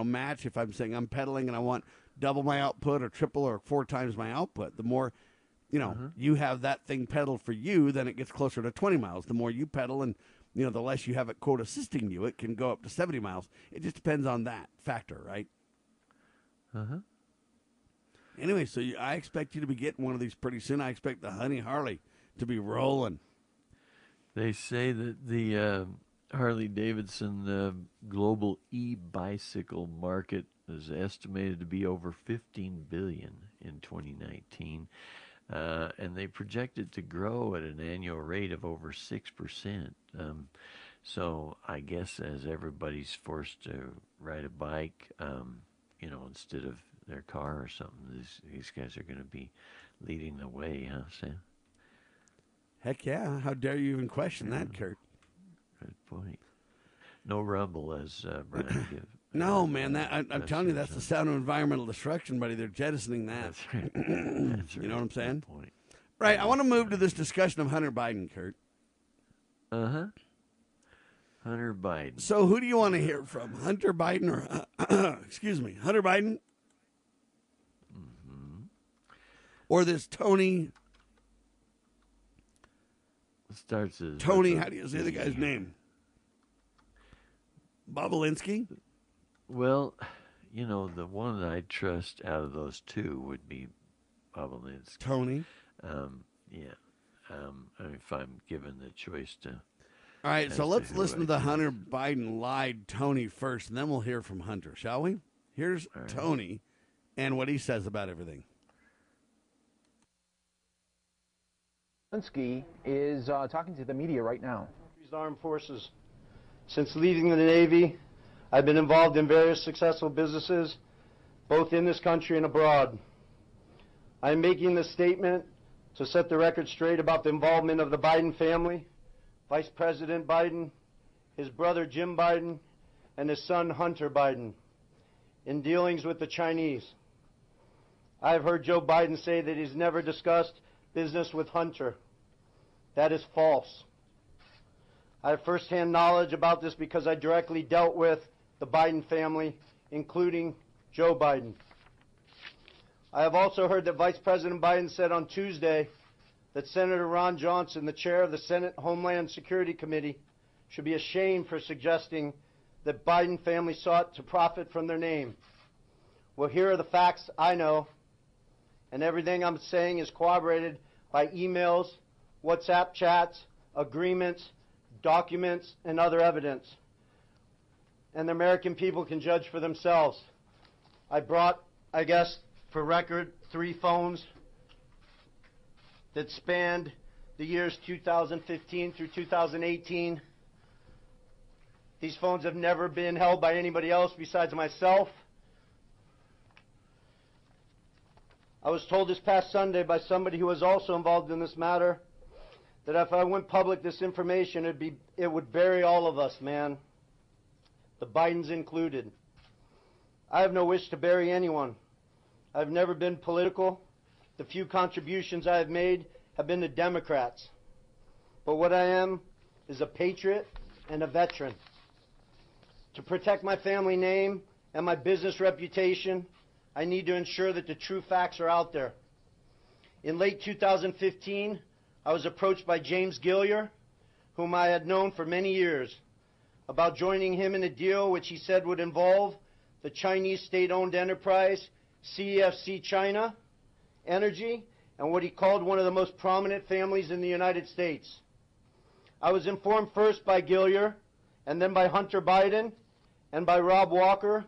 match. If I'm saying I'm pedaling and I want double my output or triple or 4 times my output, the more, you have that thing pedaled for you, then it gets closer to 20 miles. The more you pedal and, the less you have it, quote, assisting you, it can go up to 70 miles. It just depends on that factor, right? Uh-huh. Anyway, so I expect you to be getting one of these pretty soon. I expect the Honey Harley to be rolling. They say that the Harley-Davidson global e-bicycle market is estimated to be over $15 billion in 2019, and they project it to grow at an annual rate of over 6%. So I guess as everybody's forced to ride a bike, instead of their car or something, these guys are going to be leading the way, huh, Sam? Heck yeah. How dare you even question that, Kurt? Good point. No rumble, as Brian gives. No, man. I'm telling you, that's the sound of environmental destruction, buddy. They're jettisoning that. That's right. That's right. You know what I'm saying? Good point. Right. I want to move to this discussion of Hunter Biden, Kurt. Uh-huh. Hunter Biden. So who do you want to hear from? Hunter Biden or, excuse me, Hunter Biden? Mm-hmm. Or this Tony... Starts as Tony, how do you say the guy's name? Bobolinsky? Well, the one that I trust out of those two would be Bobolinsky. Tony? Yeah. If I'm given the choice to... All right, so let's listen to the Hunter Biden lied Tony first, and then we'll hear from Hunter, shall we? Here's Tony and what he says about everything. Zelensky is talking to the media right now. Armed forces. Since leaving the Navy, I've been involved in various successful businesses, both in this country and abroad. I'm making this statement to set the record straight about the involvement of the Biden family, Vice President Biden, his brother Jim Biden, and his son Hunter Biden, in dealings with the Chinese. I've heard Joe Biden say that he's never discussed business with Hunter. That is false. I have firsthand knowledge about this because I directly dealt with the Biden family, including Joe Biden. I have also heard that Vice President Biden said on Tuesday that Senator Ron Johnson, the chair of the Senate Homeland Security Committee, should be ashamed for suggesting that Biden family sought to profit from their name. Well, here are the facts I know, and everything I'm saying is corroborated by emails, WhatsApp chats, agreements, documents, and other evidence. And the American people can judge for themselves. I brought, I guess, for record, 3 phones that spanned the years 2015 through 2018. These phones have never been held by anybody else besides myself. I was told this past Sunday by somebody who was also involved in this matter that if I went public this information, it would bury all of us, man. The Bidens included. I have no wish to bury anyone. I've never been political. The few contributions I have made have been to Democrats. But what I am is a patriot and a veteran. To protect my family name and my business reputation, I need to ensure that the true facts are out there. In late 2015, I was approached by James Gilliar, whom I had known for many years, about joining him in a deal which he said would involve the Chinese state-owned enterprise CEFC China Energy and what he called one of the most prominent families in the United States. I was informed first by Gilliar, and then by Hunter Biden, and by Rob Walker,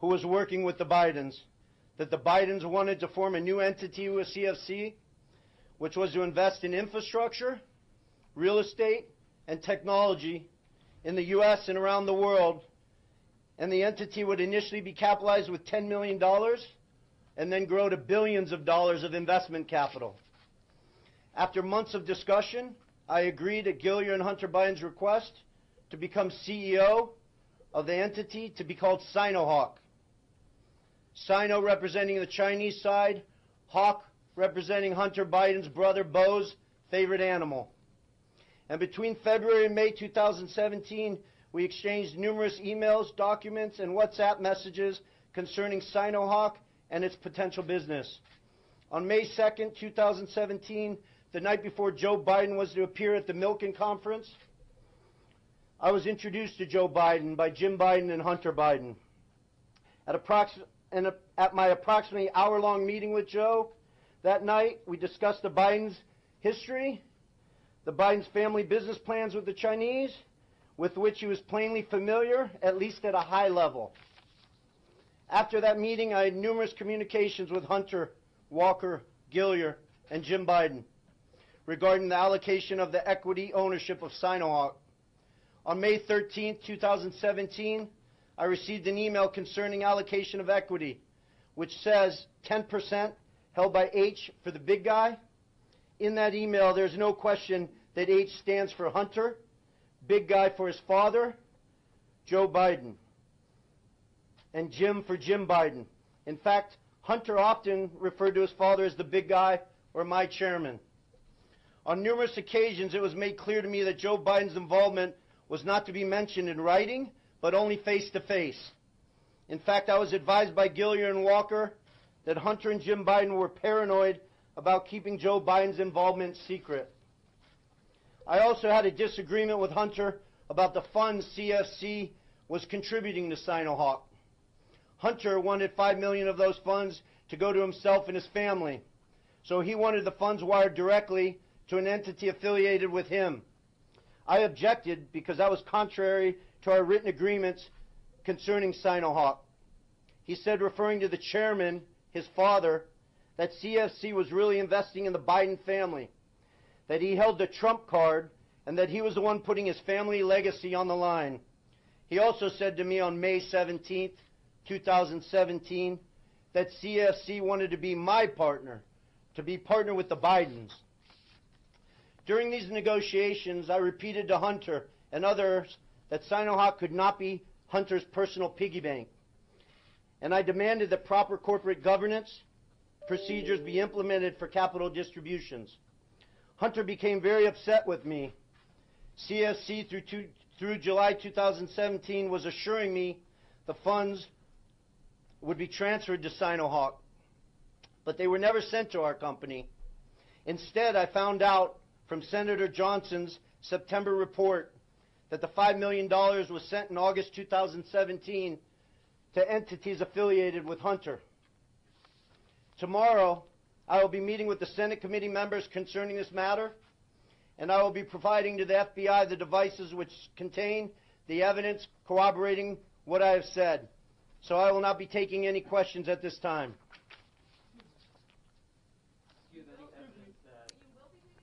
who was working with the Bidens, that the Bidens wanted to form a new entity with CFC, which was to invest in infrastructure, real estate, and technology in the U.S. and around the world, and the entity would initially be capitalized with $10 million and then grow to billions of dollars of investment capital. After months of discussion, I agreed at Gilliar and Hunter Biden's request to become CEO of the entity to be called Sinohawk. Sino representing the Chinese side, Hawk representing Hunter Biden's brother Bo's favorite animal. And between February and May 2017, we exchanged numerous emails, documents, and WhatsApp messages concerning Sinohawk and its potential business. On May 2nd, 2017, the night before Joe Biden was to appear at the Milken Conference, I was introduced to Joe Biden by Jim Biden and Hunter Biden. At my approximately hour-long meeting with Joe that night, we discussed the Bidens' history, the Bidens' family business plans with the Chinese, with which he was plainly familiar, at least at a high level. After that meeting, I had numerous communications with Hunter, Walker, Gilliar, and Jim Biden regarding the allocation of the equity ownership of Sinohawk. On May 13, 2017, I received an email concerning allocation of equity, which says 10% held by H for the big guy. In that email, there's no question that H stands for Hunter, big guy for his father, Joe Biden, and Jim for Jim Biden. In fact, Hunter often referred to his father as the big guy or my chairman. On numerous occasions, it was made clear to me that Joe Biden's involvement was not to be mentioned in writing, but only face-to-face. In fact, I was advised by Gilliar and Walker that Hunter and Jim Biden were paranoid about keeping Joe Biden's involvement secret. I also had a disagreement with Hunter about the funds CFC was contributing to Sinohawk. Hunter wanted $5 million of those funds to go to himself and his family, so he wanted the funds wired directly to an entity affiliated with him. I objected because that was contrary to our written agreements concerning Sinohawk. He said, referring to the chairman, his father, that CFC was really investing in the Biden family, that he held the Trump card, and that he was the one putting his family legacy on the line. He also said to me on May 17, 2017, that CFC wanted to be my partner, to be partner with the Bidens. During these negotiations, I repeated to Hunter and others that Sinohawk could not be Hunter's personal piggy bank. And I demanded that proper corporate governance procedures be implemented for capital distributions. Hunter became very upset with me. CFC through July 2017 was assuring me the funds would be transferred to Sinohawk, but they were never sent to our company. Instead, I found out from Senator Johnson's September report that the $5 million was sent in August 2017 to entities affiliated with Hunter. Tomorrow, I will be meeting with the Senate committee members concerning this matter, and I will be providing to the FBI the devices which contain the evidence corroborating what I have said. So I will not be taking any questions at this time.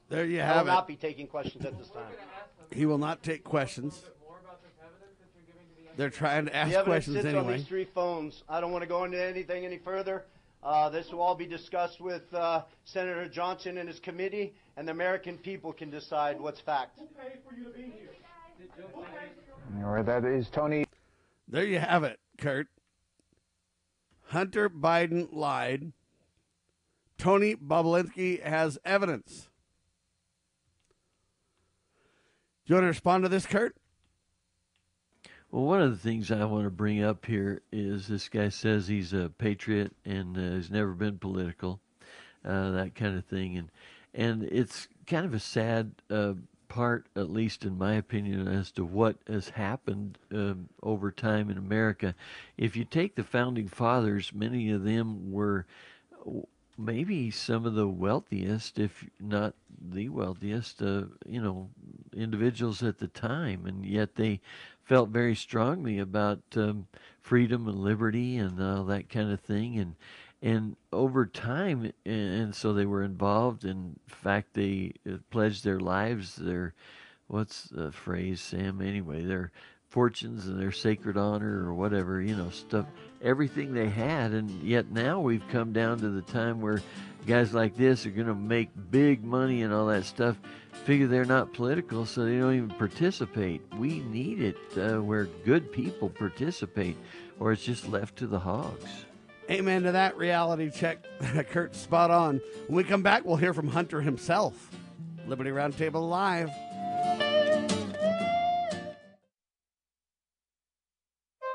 There you have it. I will not be taking questions at this time. He will not take questions. They're trying to ask questions anyway. The evidence sits on these three phones. I don't want to go into anything any further. This will all be discussed with Senator Johnson and his committee, and the American people can decide what's fact. Who paid for you to be here? All right, that is Tony. There you have it, Kurt. Hunter Biden lied. Tony Bobolinsky has evidence. Do you want to respond to this, Kurt? Well, one of the things I want to bring up here is this guy says he's a patriot and has never been political, that kind of thing. And it's kind of a sad part, at least in my opinion, as to what has happened over time in America. If you take the Founding Fathers, many of them were maybe some of the wealthiest, if not the wealthiest, individuals at the time, and yet they felt very strongly about freedom and liberty and that kind of thing, and over time, and so they were involved. In fact, they pledged their lives, their their fortunes and their sacred honor or whatever, stuff, everything they had. And yet now we've come down to the time where guys like this are going to make big money and all that stuff, figure they're not political, so they don't even participate. We need it where good people participate, or it's just left to the hogs. Amen to that reality check. Kurt's spot on. When we come back, we'll hear from Hunter himself. Liberty Roundtable Live.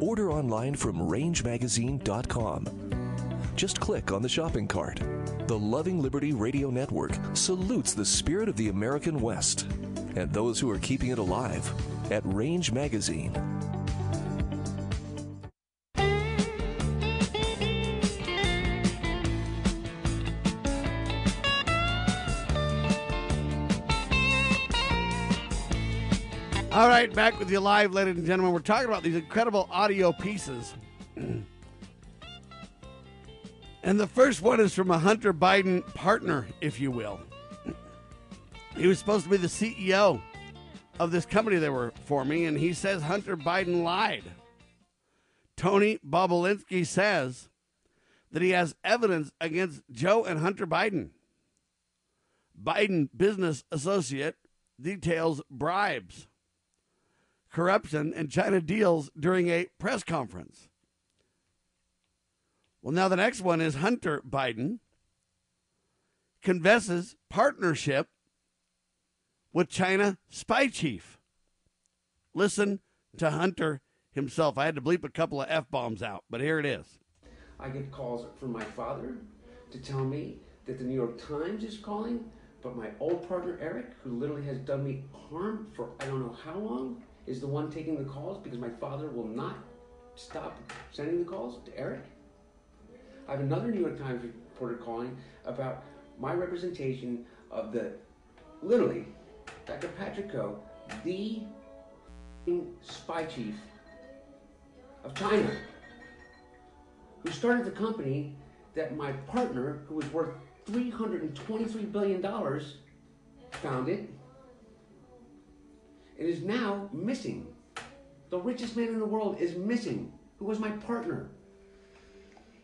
Order online from rangemagazine.com. Just click on the shopping cart. The Loving Liberty Radio Network salutes the spirit of the American West and those who are keeping it alive at Range Magazine. All right, back with you live, ladies and gentlemen. We're talking about these incredible audio pieces. And the first one is from a Hunter Biden partner, if you will. He was supposed to be the CEO of this company they were forming, and he says Hunter Biden lied. Tony Bobolinsky says that he has evidence against Joe and Hunter Biden. Biden business associate details bribes, corruption, and China deals during a press conference. Well, now the next one is Hunter Biden confesses partnership with China spy chief. Listen to Hunter himself. I had to bleep a couple of F-bombs out, but here it is. I get calls from my father to tell me that the New York Times is calling, but my old partner, Eric, who literally has done me harm for I don't know how long, is the one taking the calls because my father will not stop sending the calls to Eric? I have another New York Times reporter calling about my representation of the, literally, Dr. Patrick Coe, the spy chief of China, who started the company that my partner, who was worth $323 billion, founded, and is now missing. The richest man in the world is missing, who was my partner.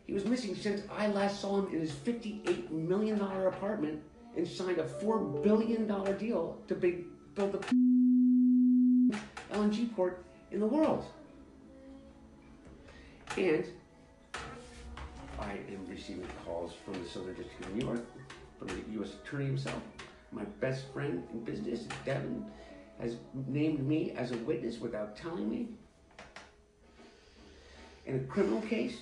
He was missing since I last saw him in his $58 million apartment and signed a $4 billion deal to build the LNG port in the world. And I am receiving calls from the Southern District of New York, from the U.S. Attorney himself. My best friend in business, Devin, has named me as a witness without telling me in a criminal case,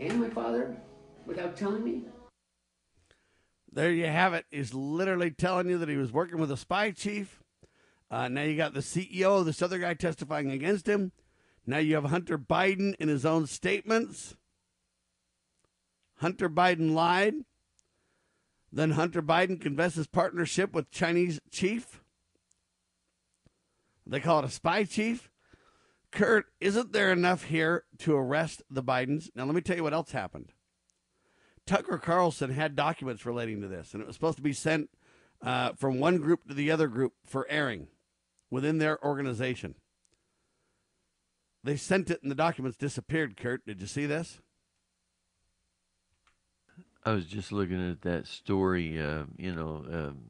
and my father without telling me. There you have it. He's literally telling you that he was working with a spy chief. Now you got the CEO, this other guy testifying against him. Now you have Hunter Biden in his own statements. Hunter Biden lied. Then Hunter Biden confesses partnership with Chinese chief. They call it a spy chief. Kurt, isn't there enough here to arrest the Bidens? Now, let me tell you what else happened. Tucker Carlson had documents relating to this, and it was supposed to be sent from one group to the other group for airing within their organization. They sent it, and the documents disappeared, Kurt. Did you see this? I was just looking at that story, according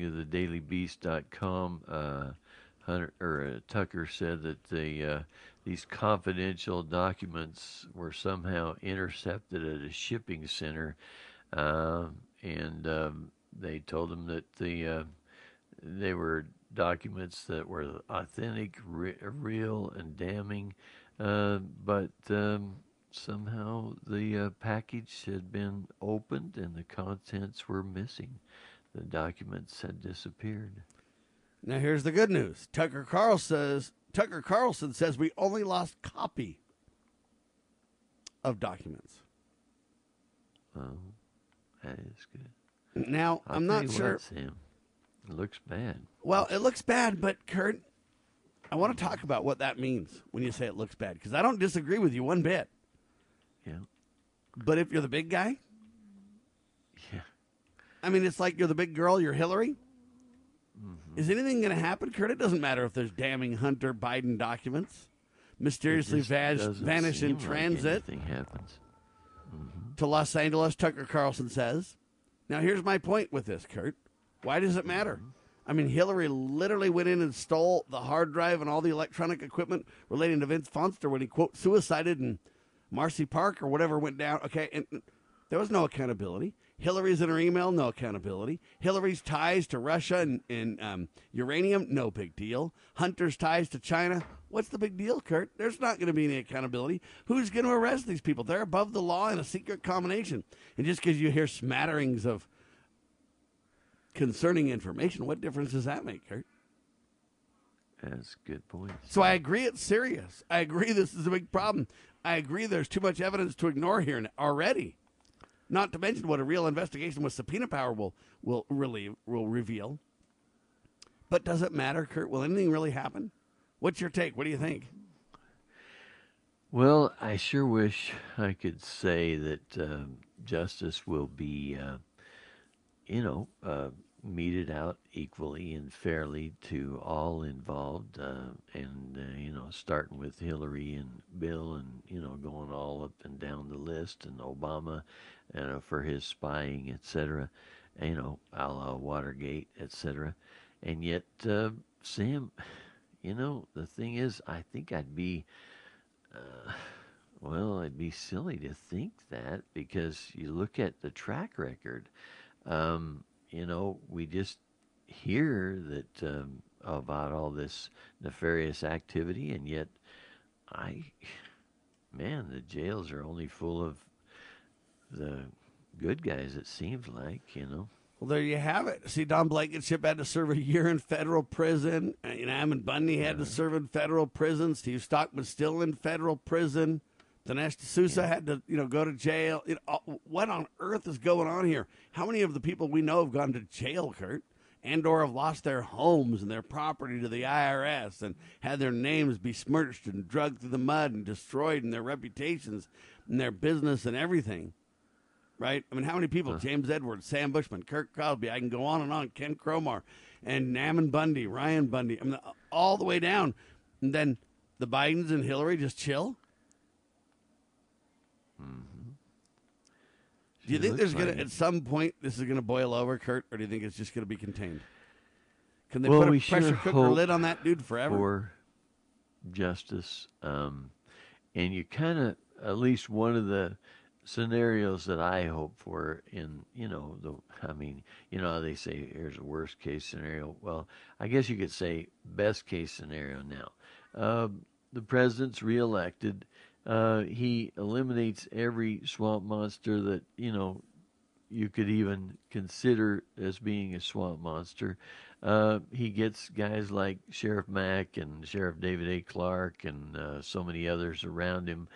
to the dailybeast.com, Tucker said that these confidential documents were somehow intercepted at a shipping center, and they told him that they were documents that were authentic, real, and damning, but somehow the package had been opened and the contents were missing. The documents had disappeared. Now, here's the good news. Tucker Carlson says we only lost copy of documents. Oh, that is good. Now, I'm not sure. It looks bad. Well, it looks bad, but, Kurt, I want to talk about what that means when you say it looks bad, because I don't disagree with you one bit. Yeah. But if you're the big guy? Yeah. I mean, it's like you're the big girl, you're Hillary. Mm-hmm. Is anything going to happen, Kurt? It doesn't matter if there's damning Hunter Biden documents, mysteriously vanish in transit. Like anything happens. Mm-hmm. To Los Angeles, Tucker Carlson says. Now, here's my point with this, Kurt. Why does it matter? Mm-hmm. I mean, Hillary literally went in and stole the hard drive and all the electronic equipment relating to Vince Fonster when he, quote, suicided in Marcy Park or whatever went down. Okay, and there was no accountability. Hillary's in her email, no accountability. Hillary's ties to Russia and uranium, no big deal. Hunter's ties to China, what's the big deal, Kurt? There's not going to be any accountability. Who's going to arrest these people? They're above the law in a secret combination. And just because you hear smatterings of concerning information, what difference does that make, Kurt? That's a good point. So I agree it's serious. I agree this is a big problem. I agree there's too much evidence to ignore here already. Not to mention what a real investigation with subpoena power will reveal. But does it matter, Kurt? Will anything really happen? What's your take? What do you think? Well, I sure wish I could say that justice will be, meted out equally and fairly to all involved, and starting with Hillary and Bill and, going all up and down the list, and Obama, for his spying, etc., a la Watergate, etc. And yet, Sam, the thing is, I think I'd be, it'd be silly to think that, because you look at the track record, we just hear that about all this nefarious activity, and yet, the jails are only full of the good guys, it seems like. Well, there you have it. See, Don Blankenship had to serve a year in federal prison. You know, Ammon Bundy had to serve in federal prison. Steve Stockman's still in federal prison. Dinesh D'Souza had to, go to jail. What on earth is going on here? How many of the people we know have gone to jail, Kurt, and/or have lost their homes and their property to the IRS and had their names besmirched and dragged through the mud and destroyed and their reputations and their business and everything? Right? I mean, how many people? James Edwards, Sam Bushman, Kirk Cosby, I can go on and on, Ken Cromar, and Ammon Bundy, Ryan Bundy, I mean, all the way down. And then the Bidens and Hillary just chill? Mm-hmm. Do you think there's going to, at some point, this is going to boil over, Kurt, or do you think it's just going to be contained? Can they put a pressure cooker lid on that dude forever? For justice. And you kind of, at least one of the scenarios that I hope for in, they say here's a worst case scenario. Well, I guess you could say best case scenario now. The president's reelected. He eliminates every swamp monster that, you could even consider as being a swamp monster. He gets guys like Sheriff Mack and Sheriff David A. Clark and so many others around him.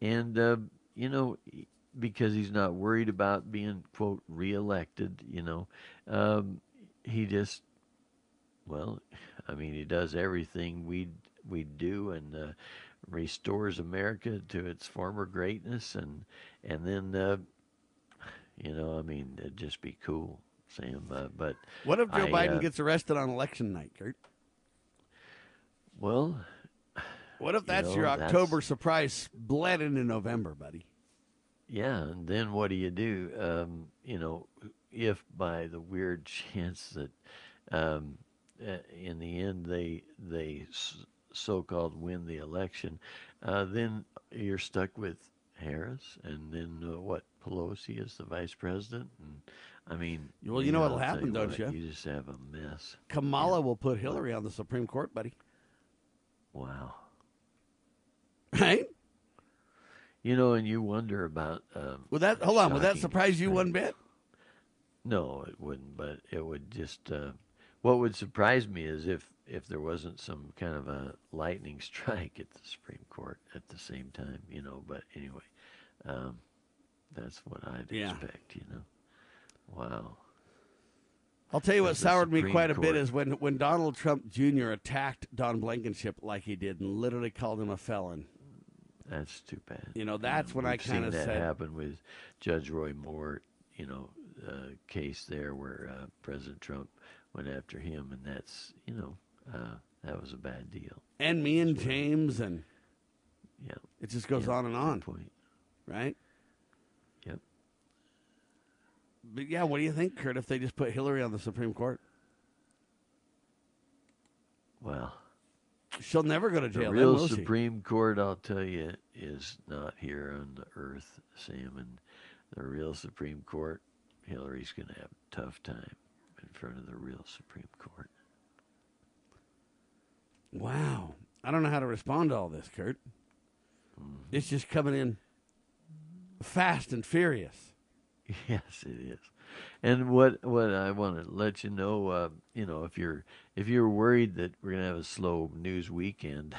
And, because he's not worried about being, quote, reelected, he just, he does everything we do and restores America to its former greatness. And then, it'd just be cool, Sam. But what if Joe Biden gets arrested on election night, Kurt? Well, what if that's your October surprise bled into November, buddy? Yeah, and then what do you do? If by the weird chance that in the end they so-called win the election, then you're stuck with Harris, and then Pelosi is the vice president, and what'll happen, don't you? You just have a mess. Kamala will put Hillary on the Supreme Court, buddy. Wow. Right? And you wonder about... would that surprise you one bit? No, it wouldn't, but it would just... what would surprise me is if there wasn't some kind of a lightning strike at the Supreme Court at the same time, But anyway, that's what I'd expect, Wow. I'll tell you what soured me quite a bit is when Donald Trump Jr. attacked Don Blankenship like he did and literally called him a felon. That's too bad. That's when I kind of said... that happened with Judge Roy Moore, case there where President Trump went after him, and that's, that was a bad deal. And me and James, and it just goes on and on. Point. Right? Yep. But, what do you think, Kurt, if they just put Hillary on the Supreme Court? Well... she'll never go to jail. The real Supreme Court, I'll tell you, is not here on the earth, Sam. And the real Supreme Court, Hillary's going to have a tough time in front of the real Supreme Court. Wow. I don't know how to respond to all this, Kurt. Mm-hmm. It's just coming in fast and furious. Yes, it is. And what I want to let you know, if you're worried that we're going to have a slow news weekend,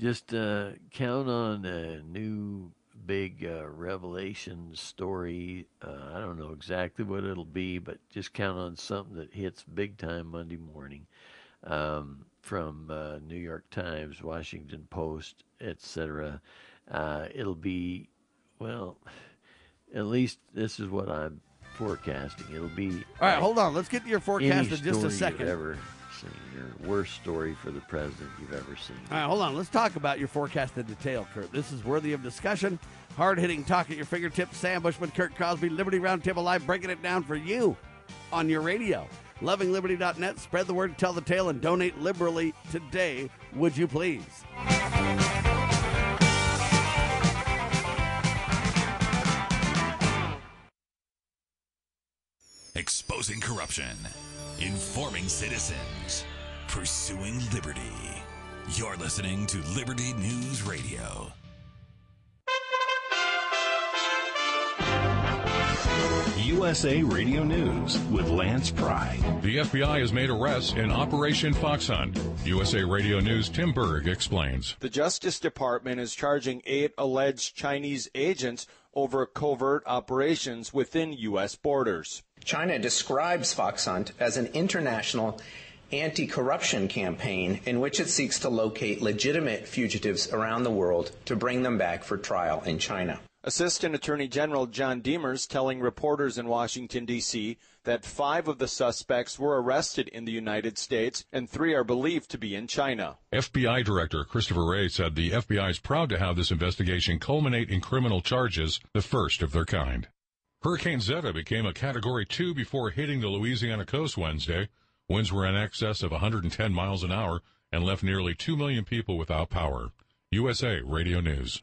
just count on a new big revelation story. I don't know exactly what it'll be, but just count on something that hits big time Monday morning from New York Times, Washington Post, etc. It'll be, at least this is what I'm forecasting. It'll be... all right, hold on. Let's get to your forecast in just a second. You've ever seen, your worst story for the president you've ever seen. All right, hold on. Let's talk about your forecast in detail, Kurt. This is worthy of discussion. Hard-hitting talk at your fingertips. Sam Bushman, Kurt Cosby, Liberty Roundtable Live, breaking it down for you on your radio. Lovingliberty.net. Spread the word, tell the tale, and donate liberally today, would you please? Exposing corruption, informing citizens, pursuing liberty. You're listening to Liberty News Radio. USA Radio News with Lance Pride. The FBI has made arrests in Operation Foxhunt. USA Radio News' Tim Berg explains. The Justice Department is charging 8 alleged Chinese agents over covert operations within U.S. borders. China describes Foxhunt as an international anti-corruption campaign in which it seeks to locate legitimate fugitives around the world to bring them back for trial in China. Assistant Attorney General John Demers telling reporters in Washington, D.C. that 5 of the suspects were arrested in the United States and 3 are believed to be in China. FBI Director Christopher Wray said the FBI is proud to have this investigation culminate in criminal charges, the first of their kind. Hurricane Zeta became a Category 2 before hitting the Louisiana coast Wednesday. Winds were in excess of 110 miles an hour and left nearly 2 million people without power. USA Radio News.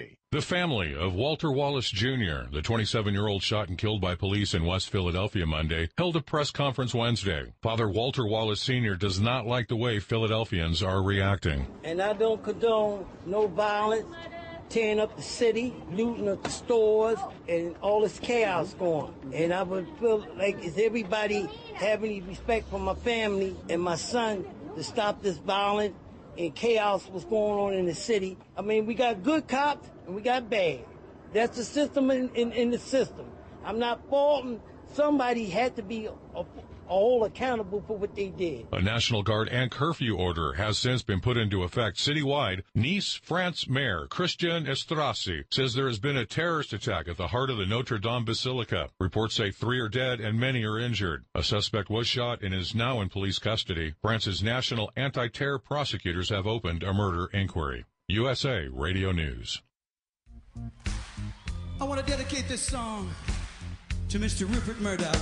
The family of Walter Wallace Jr., the 27-year-old shot and killed by police in West Philadelphia Monday, held a press conference Wednesday. Father Walter Wallace Sr. does not like the way Philadelphians are reacting. And I don't condone no violence, tearing up the city, looting of the stores, and all this chaos going. And I would feel like, is everybody having any respect for my family and my son to stop this violence and chaos was going on in the city? I mean, we got good cops and we got bad. That's the system in the system. I'm not faulting. Somebody had to be all accountable for what they did. A National Guard and curfew order has since been put into effect citywide. Nice, France Mayor Christian Estrasi says there has been a terrorist attack at the heart of the Notre Dame Basilica. Reports say 3 are dead and many are injured. A suspect was shot and is now in police custody. France's national anti-terror prosecutors have opened a murder inquiry. USA Radio News. I want to dedicate this song to Mr. Rupert Murdoch.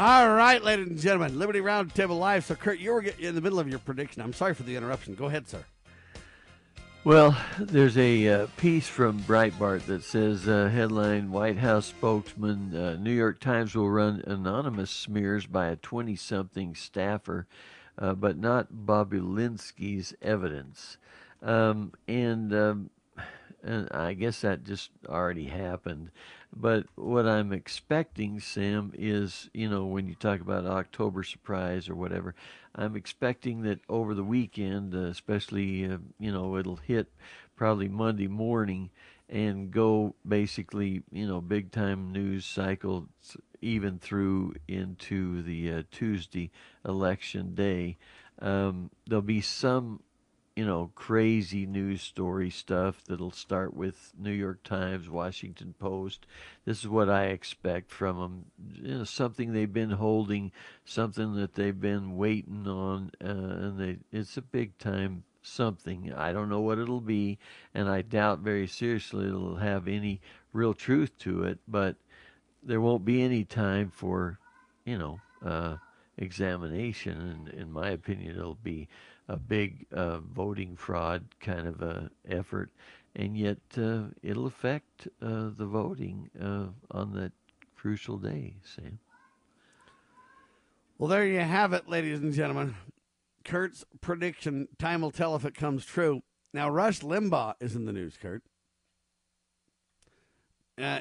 All right, ladies and gentlemen, Liberty Roundtable Live. So, Kurt, you were in the middle of your prediction. I'm sorry for the interruption. Go ahead, sir. Well, there's a piece from Breitbart that says, headline, White House spokesman, New York Times will run anonymous smears by a 20-something staffer, but not Bobulinski's evidence. And I guess that just already happened. But what I'm expecting, Sam, is, you know, when you talk about October surprise or whatever, I'm expecting that over the weekend, especially, you know, it'll hit probably Monday morning and go basically, you know, big time news cycle even through into the Tuesday election day. There'll be some, you know, crazy news story stuff that'll start with New York Times, Washington Post. This is what I expect from them. You know, something they've been holding, something that they've been waiting on, and it's a big time something. I don't know what it'll be, and I doubt very seriously it'll have any real truth to it, but there won't be any time for, you know, examination, and in my opinion it'll be a big voting fraud kind of a effort, and yet it'll affect the voting on that crucial day, Sam. Well, there you have it, ladies and gentlemen. Kurt's prediction, time will tell if it comes true. Now, Rush Limbaugh is in the news, Kurt. Yeah,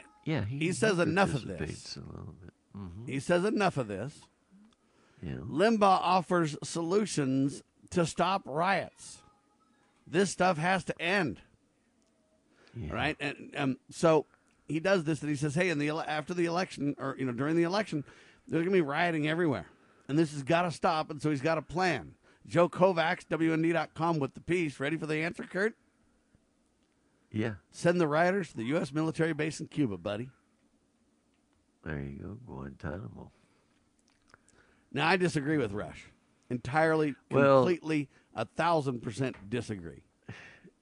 he says enough of this. A little bit. Mm-hmm. He says enough of this. Yeah. Limbaugh offers solutions to stop riots. This stuff has to end. Yeah. Right? And so he does this, and he says, hey, in the after the election, or during the election, there's going to be rioting everywhere. And this has got to stop, and so he's got a plan. Joe Kovacs, WND.com, with the piece. Ready for the answer, Kurt? Yeah. Send the rioters to the U.S. military base in Cuba, buddy. There you go, Guantanamo. Now, I disagree with Rush. Entirely, completely, 1,000% disagree.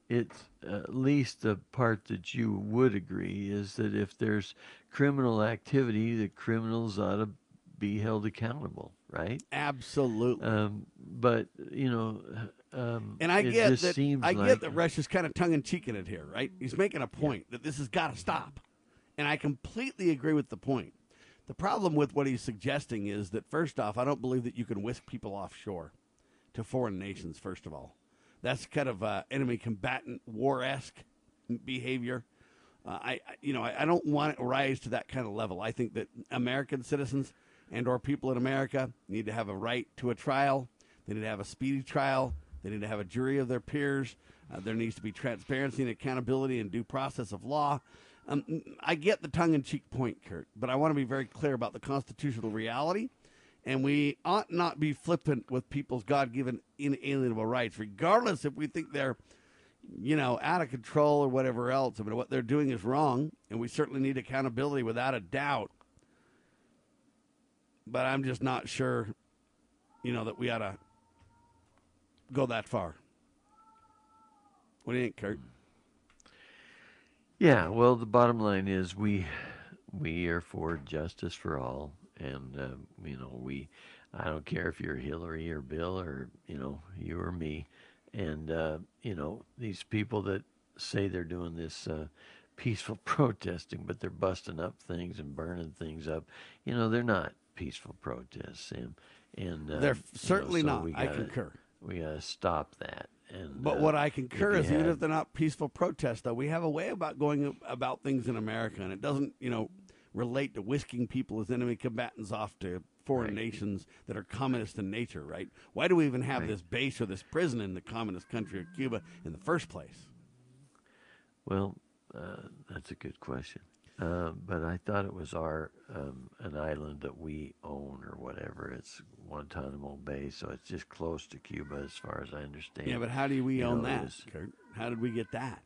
It's at least the part that you would agree is that if there's criminal activity, the criminals ought to be held accountable, right? Absolutely. But and I get that Rush is kind of tongue in cheek in it here, right? He's making a point that this has got to stop, and I completely agree with the point. The problem with what he's suggesting is that, first off, I don't believe that you can whisk people offshore to foreign nations. First of all, that's kind of enemy combatant war-esque behavior. I don't want it to rise to that kind of level. I think that American citizens and or people in America need to have a right to a trial. They need to have a speedy trial. They need to have a jury of their peers. There needs to be transparency and accountability and due process of law. I get the tongue-in-cheek point, Kurt, but I want to be very clear about the constitutional reality, and we ought not be flippant with people's God-given inalienable rights, regardless if we think they're, out of control or whatever else. I mean, what they're doing is wrong, and we certainly need accountability without a doubt. But I'm just not sure, that we ought to go that far. What do you think, Kurt? Yeah, well, the bottom line is we are for justice for all, and I don't care if you're Hillary or Bill or you or me, and these people that say they're doing this peaceful protesting, but they're busting up things and burning things up, they're not peaceful protests, and they're certainly not. I concur. We gotta stop that. And, but what I concur is, even if they're not peaceful protests, though, we have a way about going about things in America, and it doesn't, relate to whisking people as enemy combatants off to foreign nations that are communist in nature, right? Why do we even have this base or this prison in the communist country of Cuba in the first place? Well, that's a good question. But I thought it was an island that we own or whatever. It's Guantanamo Bay, so it's just close to Cuba as far as I understand. Yeah, but how do we own that, Kurt? How did we get that?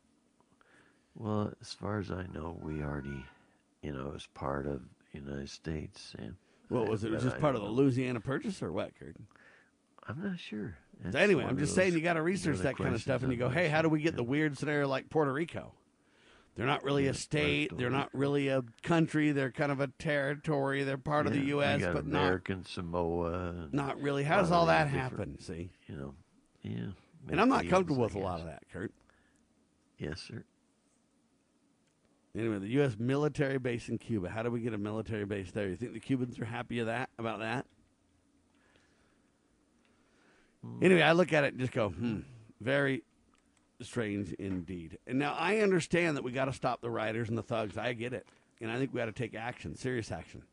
Well, as far as I know, we already, it was part of the United States. And well, was it part of the Louisiana Purchase or what, Kurt? I'm not sure. So anyway, I'm just saying you got to research that kind of stuff, and you go, hey, how do we get the weird scenario like Puerto Rico? They're not really a state. They're not really a country. They're kind of a territory. They're part of the U.S., but not American Samoa. Not really. How does all that happen? See, yeah. And I'm not comfortable with a lot of that, Kurt. Yes, sir. Anyway, the U.S. military base in Cuba. How do we get a military base there? You think the Cubans are happy about that? Anyway, I look at it and just go, very strange indeed. And now I understand that we got to stop the rioters and the thugs. I get it. And I think we got to take action, serious action.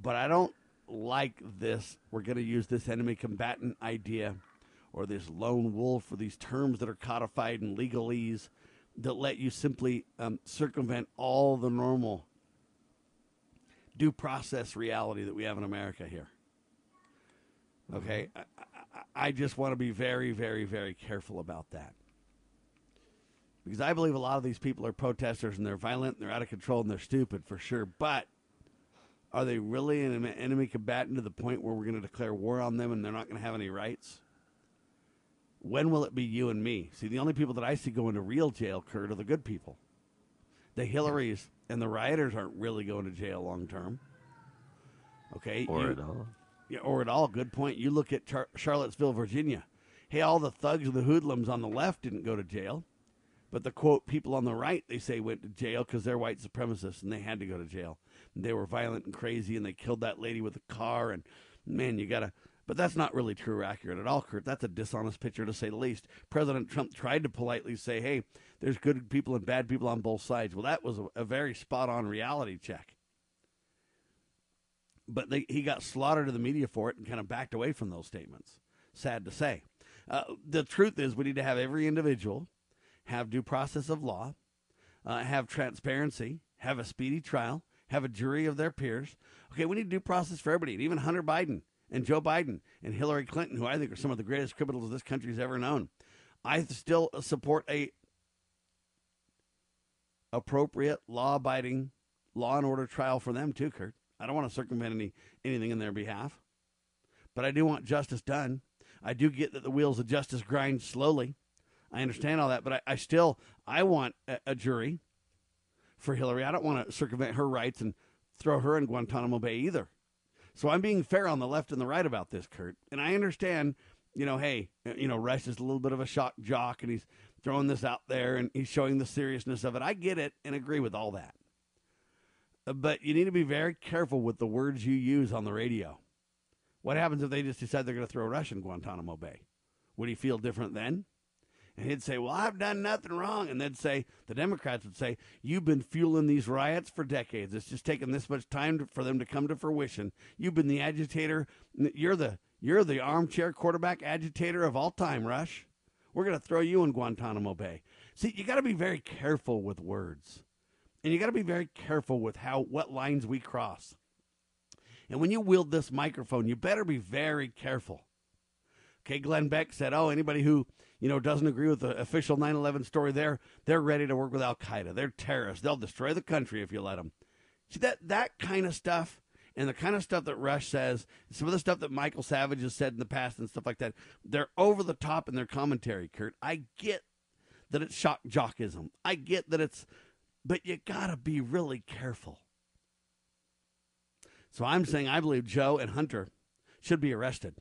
But I don't like this. We're going to use this enemy combatant idea or this lone wolf or these terms that are codified in legalese that let you simply circumvent all the normal due process reality that we have in America here. Okay? I just want to be very, very, very careful about that. Because I believe a lot of these people are protesters, and they're violent, and they're out of control, and they're stupid for sure. But are they really an enemy combatant to the point where we're going to declare war on them and they're not going to have any rights? When will it be you and me? See, the only people that I see going to real jail, Kurt, are the good people. The Hillarys and the rioters aren't really going to jail long term. Okay? Or at all. Yeah, or at all. Good point. You look at Charlottesville, Virginia. Hey, all the thugs and the hoodlums on the left didn't go to jail. But the, quote, people on the right, they say, went to jail because they're white supremacists and they had to go to jail. And they were violent and crazy and they killed that lady with a car. And, man, you got to – but that's not really true or accurate at all, Kurt. That's a dishonest picture to say the least. President Trump tried to politely say, hey, there's good people and bad people on both sides. Well, that was a very spot-on reality check. But he got slaughtered to the media for it and kind of backed away from those statements. Sad to say. The truth is we need to have every individual have due process of law, have transparency, have a speedy trial, have a jury of their peers. Okay, we need due process for everybody, and even Hunter Biden and Joe Biden and Hillary Clinton, who I think are some of the greatest criminals this country's ever known. I still support a appropriate, law-abiding, law-and-order trial for them too, Kurt. I don't want to circumvent anything in their behalf. But I do want justice done. I do get that the wheels of justice grind slowly. I understand all that, but I want a jury for Hillary. I don't want to circumvent her rights and throw her in Guantanamo Bay either. So I'm being fair on the left and the right about this, Kurt. And I understand, Rush is a little bit of a shock jock, and he's throwing this out there, and he's showing the seriousness of it. I get it and agree with all that. But you need to be very careful with the words you use on the radio. What happens if they just decide they're going to throw Rush in Guantanamo Bay? Would he feel different then? And he'd say, well, I've done nothing wrong. And they'd say, the Democrats would say, you've been fueling these riots for decades. It's just taken this much time for them to come to fruition. You've been the agitator. You're the armchair quarterback agitator of all time, Rush. We're going to throw you in Guantanamo Bay. See, you got to be very careful with words. And you got to be very careful with what lines we cross. And when you wield this microphone, you better be very careful. Okay, Glenn Beck said, anybody who doesn't agree with the official 9/11 story there, they're ready to work with Al-Qaeda. They're terrorists. They'll destroy the country if you let them. See, that kind of stuff and the kind of stuff that Rush says, some of the stuff that Michael Savage has said in the past and stuff like that, they're over the top in their commentary, Kurt. I get that it's shock jockism. I get that it's, but you got to be really careful. So I'm saying I believe Joe and Hunter should be arrested.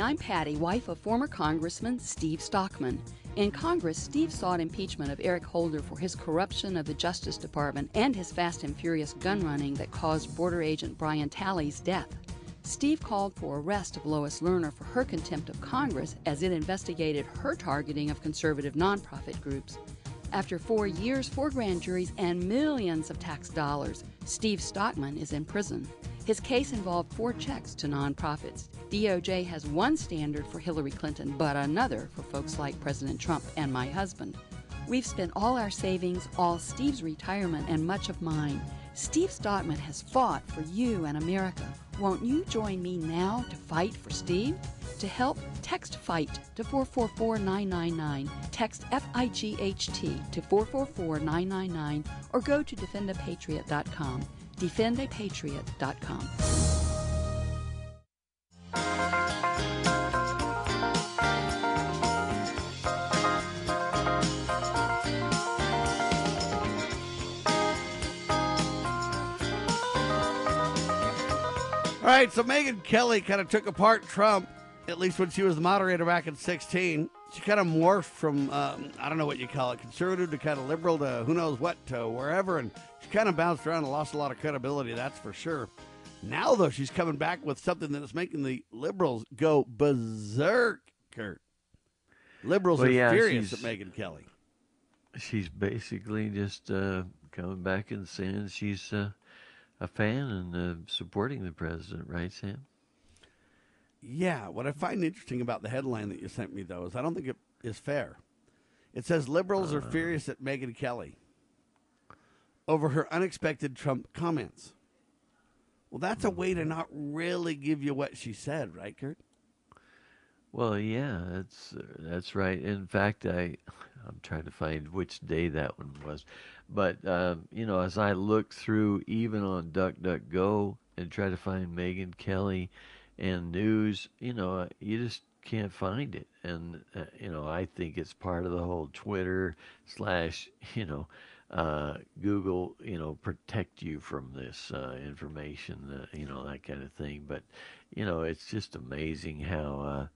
Hi, I'm Patty, wife of former Congressman Steve Stockman. In Congress, Steve sought impeachment of Eric Holder for his corruption of the Justice Department and his fast and furious gun running that caused border agent Brian Talley's death. Steve called for arrest of Lois Lerner for her contempt of Congress as it investigated her targeting of conservative nonprofit groups. After 4 years, 4 grand juries, and millions of tax dollars, Steve Stockman is in prison. His case involved 4 checks to nonprofits. DOJ has one standard for Hillary Clinton, but another for folks like President Trump and my husband. We've spent all our savings, all Steve's retirement, and much of mine. Steve Stockman has fought for you and America. Won't you join me now to fight for Steve? To help, text FIGHT to 444999, text FIGHT to 444999, or go to defendapatriot.com, defendapatriot.com. All right, so Megyn Kelly kind of took apart Trump, at least when she was the moderator back in 2016. She kind of morphed from, I don't know what you call it, conservative to kind of liberal to who knows what to wherever. And she kind of bounced around and lost a lot of credibility, that's for sure. Now, though, she's coming back with something that is making the liberals go berserk, Kurt. Liberals are furious at Megyn Kelly. She's basically just coming back and saying she's a fan and supporting the president, right, Sam? Yeah, what I find interesting about the headline that you sent me, though, is I don't think it is fair. It says liberals are furious at Megyn Kelly over her unexpected Trump comments. Well, that's a way to not really give you what she said, right, Kurt? Well, yeah, that's right. In fact, I'm trying to find which day that one was. But, you know, as I looked through even on DuckDuckGo and try to find Megyn Kelly and news, you know, you just can't find it. And, you know, I think it's part of the whole Twitter / you know, Google, you know, protect you from this information, you know, that kind of thing. But, you know, it's just amazing how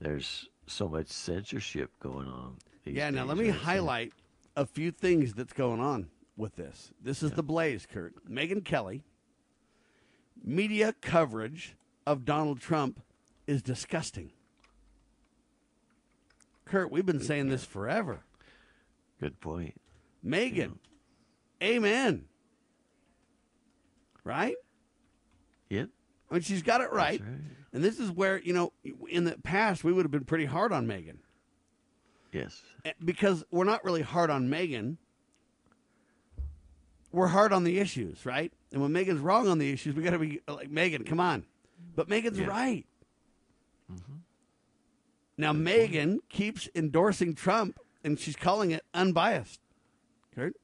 there's so much censorship going on. Yeah, now let me highlight a few things that's going on with this. This is The Blaze, Kurt. Megyn Kelly, media coverage of Donald Trump is disgusting. Kurt, we've been saying this forever. Good point. Megyn, amen. Right? Yep. I mean, she's got it right. That's right. And this is where, you know, in the past, we would have been pretty hard on Megyn. Yes. Because we're not really hard on Megyn. We're hard on the issues, right? And when Megan's wrong on the issues, we got to be like, Megyn, come on. But Megan's right. Mm-hmm. Now, Megyn keeps endorsing Trump, and she's calling it unbiased. Kurt?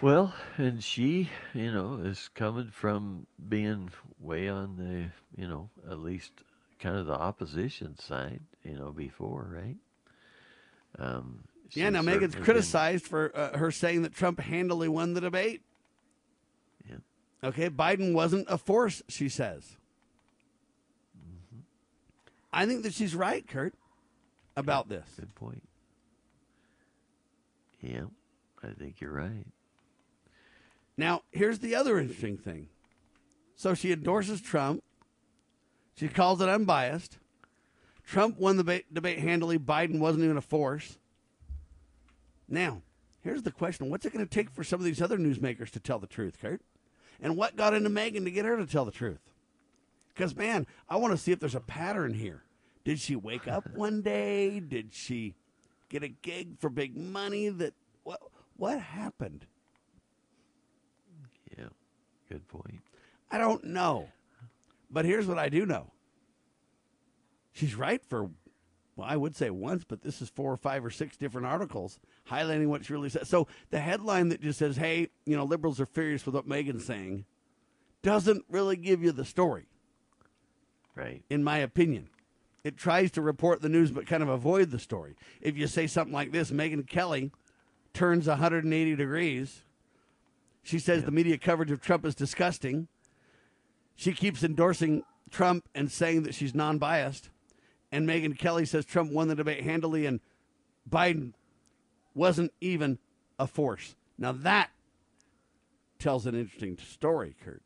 Well, and she, you know, is coming from being way on the, you know, at least kind of the opposition side, you know, before, right? Yeah, now Megan's criticized for her saying that Trump handily won the debate. Okay, Biden wasn't a force, she says. Mm-hmm. I think that she's right, Kurt, about this. Good point. Yeah, I think you're right. Now, here's the other interesting thing. So she endorses Trump. She calls it unbiased. Trump won the debate handily. Biden wasn't even a force. Now, here's the question. What's it going to take for some of these other newsmakers to tell the truth, Kurt? And what got into Megyn to get her to tell the truth? Because, man, I want to see if there's a pattern here. Did she wake up one day? Did she get a gig for big money? What happened? Yeah, good point. I don't know. But here's what I do know. She's right for, well, I would say once, but this is 4 or 5 or 6 different articles highlighting what she really said. So the headline that just says, hey, you know, liberals are furious with what Megan's saying doesn't really give you the story. Right. In my opinion, it tries to report the news, but kind of avoid the story. If you say something like this, Megyn Kelly turns 180 degrees. She says the media coverage of Trump is disgusting. She keeps endorsing Trump and saying that she's non-biased, and Megyn Kelly says Trump won the debate handily and Biden wasn't even a force. Now that tells an interesting story, Kurt.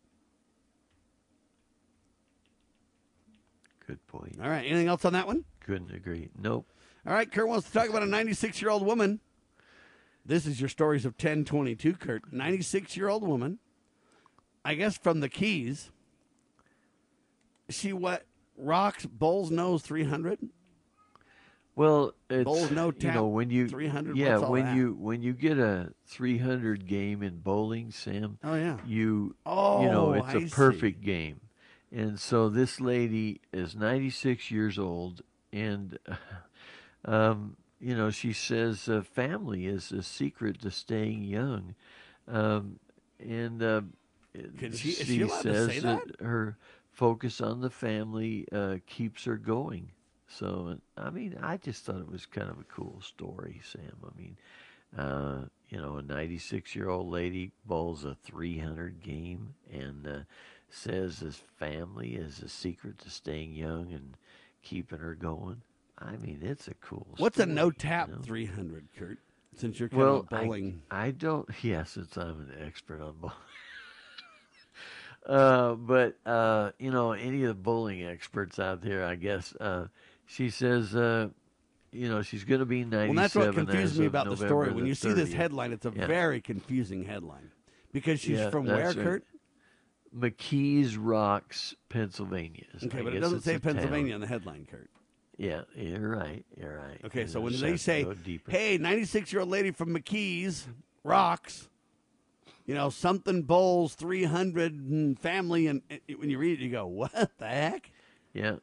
Good point. All right. Anything else on that one? Couldn't agree. Nope. All right. Kurt wants to talk about a 96-year-old woman. This is your stories of 1022, Kurt. 96-year-old woman, I guess from the Keys. She what? Rocks Bull's Nose 300? Well, it's, Bull's Nose tap, you know, when you 300. Yeah, when you get a 300 game in bowling, Sam. Oh yeah. You know, it's a perfect game. And so this lady is 96 years old, and, you know, she says family is the secret to staying young. She says that her focus on the family keeps her going. So, I mean, I just thought it was kind of a cool story, Sam. I mean, you know, a 96-year-old lady bowls a 300 game, and says his family is a secret to staying young and keeping her going. I mean, it's a cool story. What's a no-tap 300, Kurt, since you're kind of bowling? I don't, since I'm an expert on bowling. But you know, any of the bowling experts out there, I guess, she says, you know, she's going to be 97. Well, that's what confused me about the story. When you see this headline, it's a very confusing headline. Because she's from where, Kurt? McKees Rocks, Pennsylvania. Okay, but it doesn't say Pennsylvania in the headline, Kurt. Yeah, you're right. Okay, and so when they say, hey, 96-year-old lady from McKees Rocks, you know, something bowls 300 and family, and when you read it, you go, what the heck? Yeah,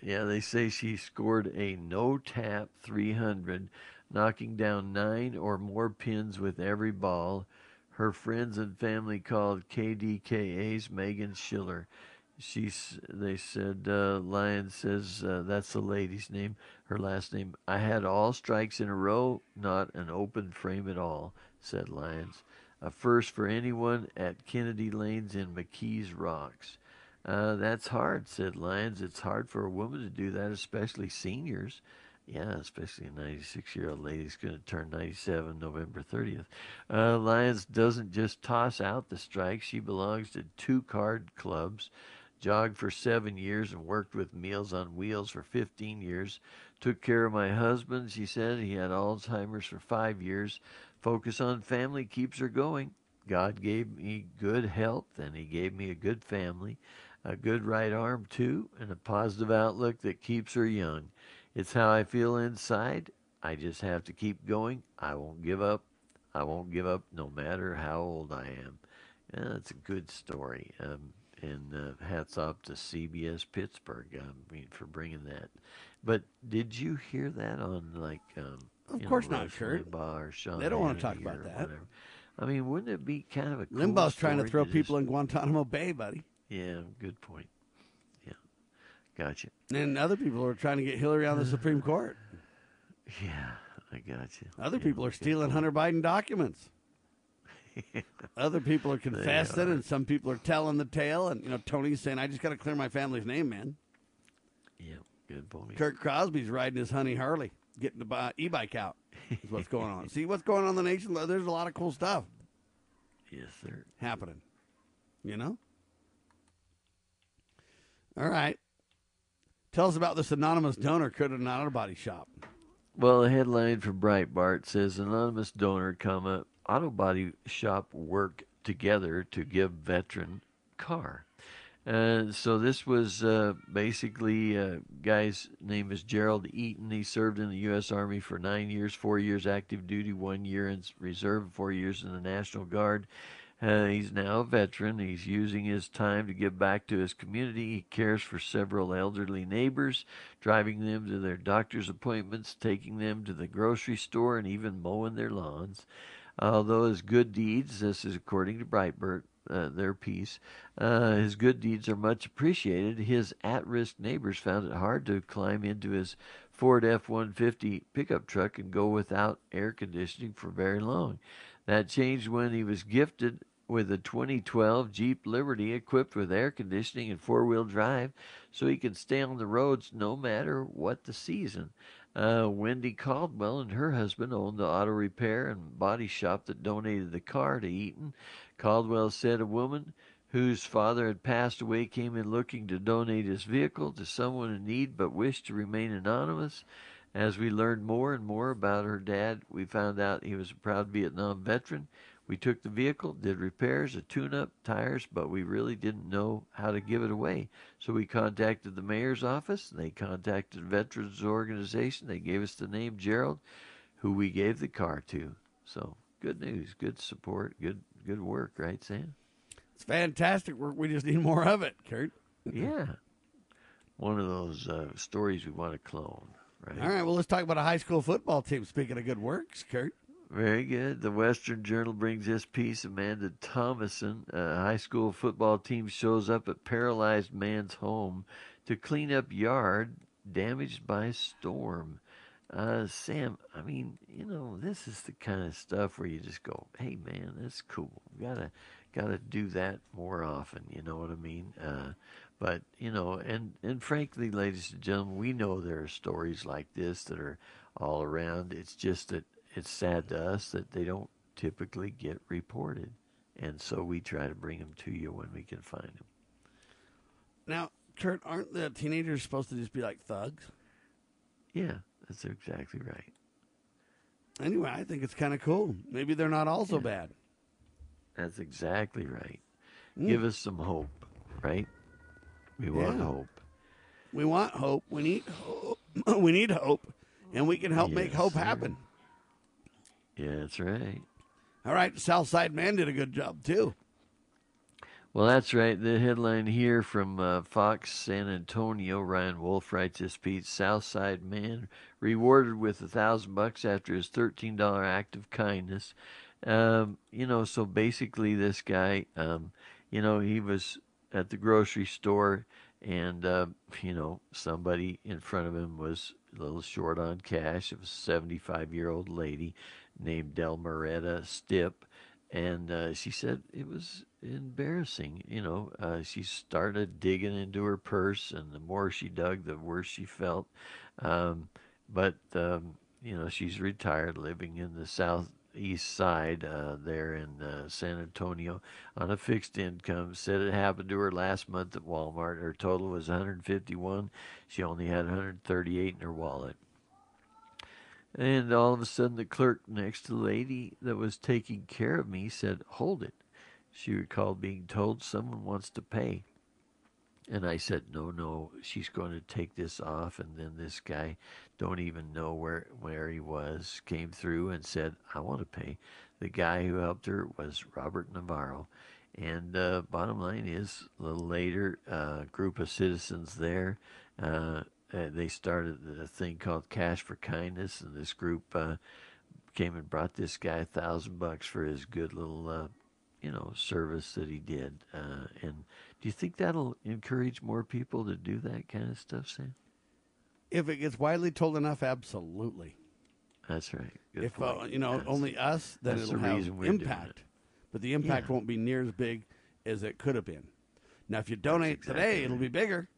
they say she scored a no-tap 300, knocking down 9 or more pins with every ball. Her friends and family called KDKA's Megan Schiller. They said, Lyon says, that's the lady's name, her last name. I had all strikes in a row, not an open frame at all, said Lyons. A first for anyone at Kennedy Lanes in McKees Rocks. That's hard, said Lyons. It's hard for a woman to do that, especially seniors. Yeah, especially a 96-year-old lady who's going to turn 97 November 30th. Lyons doesn't just toss out the strikes. She belongs to 2 card clubs, jogged for 7 years and worked with Meals on Wheels for 15 years, took care of my husband, she said. He had Alzheimer's for 5 years. Focus on family keeps her going. God gave me good health, and he gave me a good family, a good right arm, too, and a positive outlook that keeps her young. It's how I feel inside. I just have to keep going. I won't give up. I won't give up no matter how old I am. Yeah, that's a good story. And hats off to CBS Pittsburgh, I mean, for bringing that. But did you hear that on, like, of course know, not, Kurt. They don't want to talk about that. Whatever. I mean, wouldn't it be kind of a cool Limbaugh's story trying to throw people in Guantanamo Bay, buddy. Yeah, good point. Gotcha. And other people are trying to get Hillary on the Supreme Court. Yeah, I gotcha. Other people are stealing Hunter Biden documents. Yeah. Other people are confessing, and some people are telling the tale. And, you know, Tony's saying, I just got to clear my family's name, man. Yeah, good point. Kirk Crosby's riding his honey Harley, getting the e-bike out is what's going on. See what's going on in the nation? There's a lot of cool stuff. Yes, sir. Happening, you know? All right. Tell us about this anonymous donor could have an auto body shop. Well, the headline from Breitbart says, anonymous donor, auto body shop work together to give veteran car. And so this was basically a guy's name is Gerald Eaton. He served in the U.S. Army for 9 years, 4 years active duty, 1 year in reserve, 4 years in the National Guard. He's now a veteran. He's using his time to give back to his community. He cares for several elderly neighbors, driving them to their doctor's appointments, taking them to the grocery store, and even mowing their lawns. Although his good deeds, this is according to Breitbart, their piece, his good deeds are much appreciated. His at-risk neighbors found it hard to climb into his Ford F-150 pickup truck and go without air conditioning for very long. That changed when he was gifted with a 2012 Jeep Liberty equipped with air conditioning and four-wheel drive so he could stay on the roads no matter what the season. Wendy Caldwell and her husband owned the auto repair and body shop that donated the car to Eaton. Caldwell said a woman whose father had passed away came in looking to donate his vehicle to someone in need but wished to remain anonymous. As we learned more and more about her dad, we found out he was a proud Vietnam veteran. We took the vehicle, did repairs, a tune-up, tires, but we really didn't know how to give it away. So we contacted the mayor's office. They contacted Veterans Organization. They gave us the name Gerald, who we gave the car to. So good news, good support, good work, right, Sam? It's fantastic work. We just need more of it, Kurt. Yeah. One of those stories we want to clone. Right. All right, well, let's talk about a high school football team. Speaking of good works, Kurt. Very good. The Western Journal brings this piece. Amanda Thomason, a high school football team, shows up at paralyzed man's home to clean up yard damaged by storm. Sam, I mean, you know, this is the kind of stuff where you just go, hey, man, that's cool. You gotta do that more often, you know what I mean? But, you know, and frankly, ladies and gentlemen, we know there are stories like this that are all around. It's just that it's sad to us that they don't typically get reported. And so we try to bring them to you when we can find them. Now, Kurt, aren't the teenagers supposed to just be like thugs? Yeah, that's exactly right. Anyway, I think it's kind of cool. Maybe they're not all so bad. That's exactly right. Give us some hope, right? We want hope. We want hope. We need hope. We need hope, and we can help make hope happen. Yeah, that's right. All right, Southside Man did a good job, too. Well, that's right. The headline here from Fox San Antonio, Ryan Wolf writes this piece, Southside Man rewarded with $1,000 after his $13 act of kindness. You know, so basically this guy, you know, he was at the grocery store and, you know, somebody in front of him was a little short on cash. It was a 75-year-old lady named Delmaretta Stipp. And she said it was embarrassing. You know, she started digging into her purse, and the more she dug, the worse she felt. You know, she's retired, living in the southeast side there in San Antonio on a fixed income. Said it happened to her last month at Walmart. Her total was $151. She only had $138 in her wallet. And all of a sudden, the clerk next to the lady that was taking care of me said, "Hold it." She recalled being told someone wants to pay. And I said, no, she's going to take this off. And then this guy, don't even know where he was, came through and said, "I want to pay." The guy who helped her was Robert Navarro. And bottom line is, a little later, a group of citizens there, they started a thing called Cash for Kindness, and this group came and brought this guy $1,000 for his good little, you know, service that he did. And do you think that'll encourage more people to do that kind of stuff, Sam? If it gets widely told enough, absolutely. That's right. Good if you know, that's, only us, then it'll have impact. But the impact won't be near as big as it could have been. Now, if you donate today, it'll be bigger.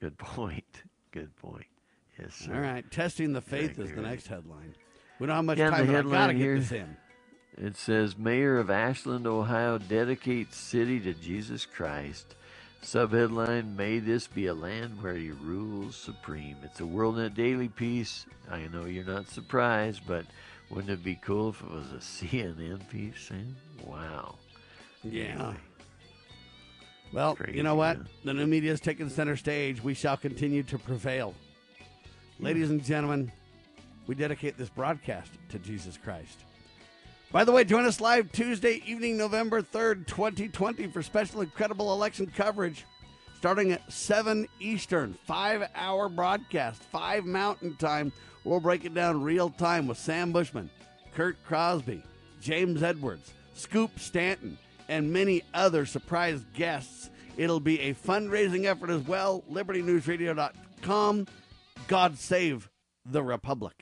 Good point. Good point. Yes, sir. All right. Testing the faith is the next headline. We don't know how much time, but I've got to get this in. It says, Mayor of Ashland, Ohio, dedicates city to Jesus Christ. Subheadline, may this be a land where he rules supreme. It's a WorldNet Daily piece. I know you're not surprised, but wouldn't it be cool if it was a CNN piece, Sam? Wow. Yeah. Anyway. Well, crazy, you know what? The new media is taking center stage. We shall continue to prevail. Ladies and gentlemen, we dedicate this broadcast to Jesus Christ. By the way, join us live Tuesday evening, November 3rd, 2020 for special incredible election coverage starting at 7 Eastern, 5-hour broadcast, 5 Mountain Time. We'll break it down real time with Sam Bushman, Kurt Crosby, James Edwards, Scoop Stanton, and many other surprise guests. It'll be a fundraising effort as well. LibertyNewsRadio.com. God save the Republic.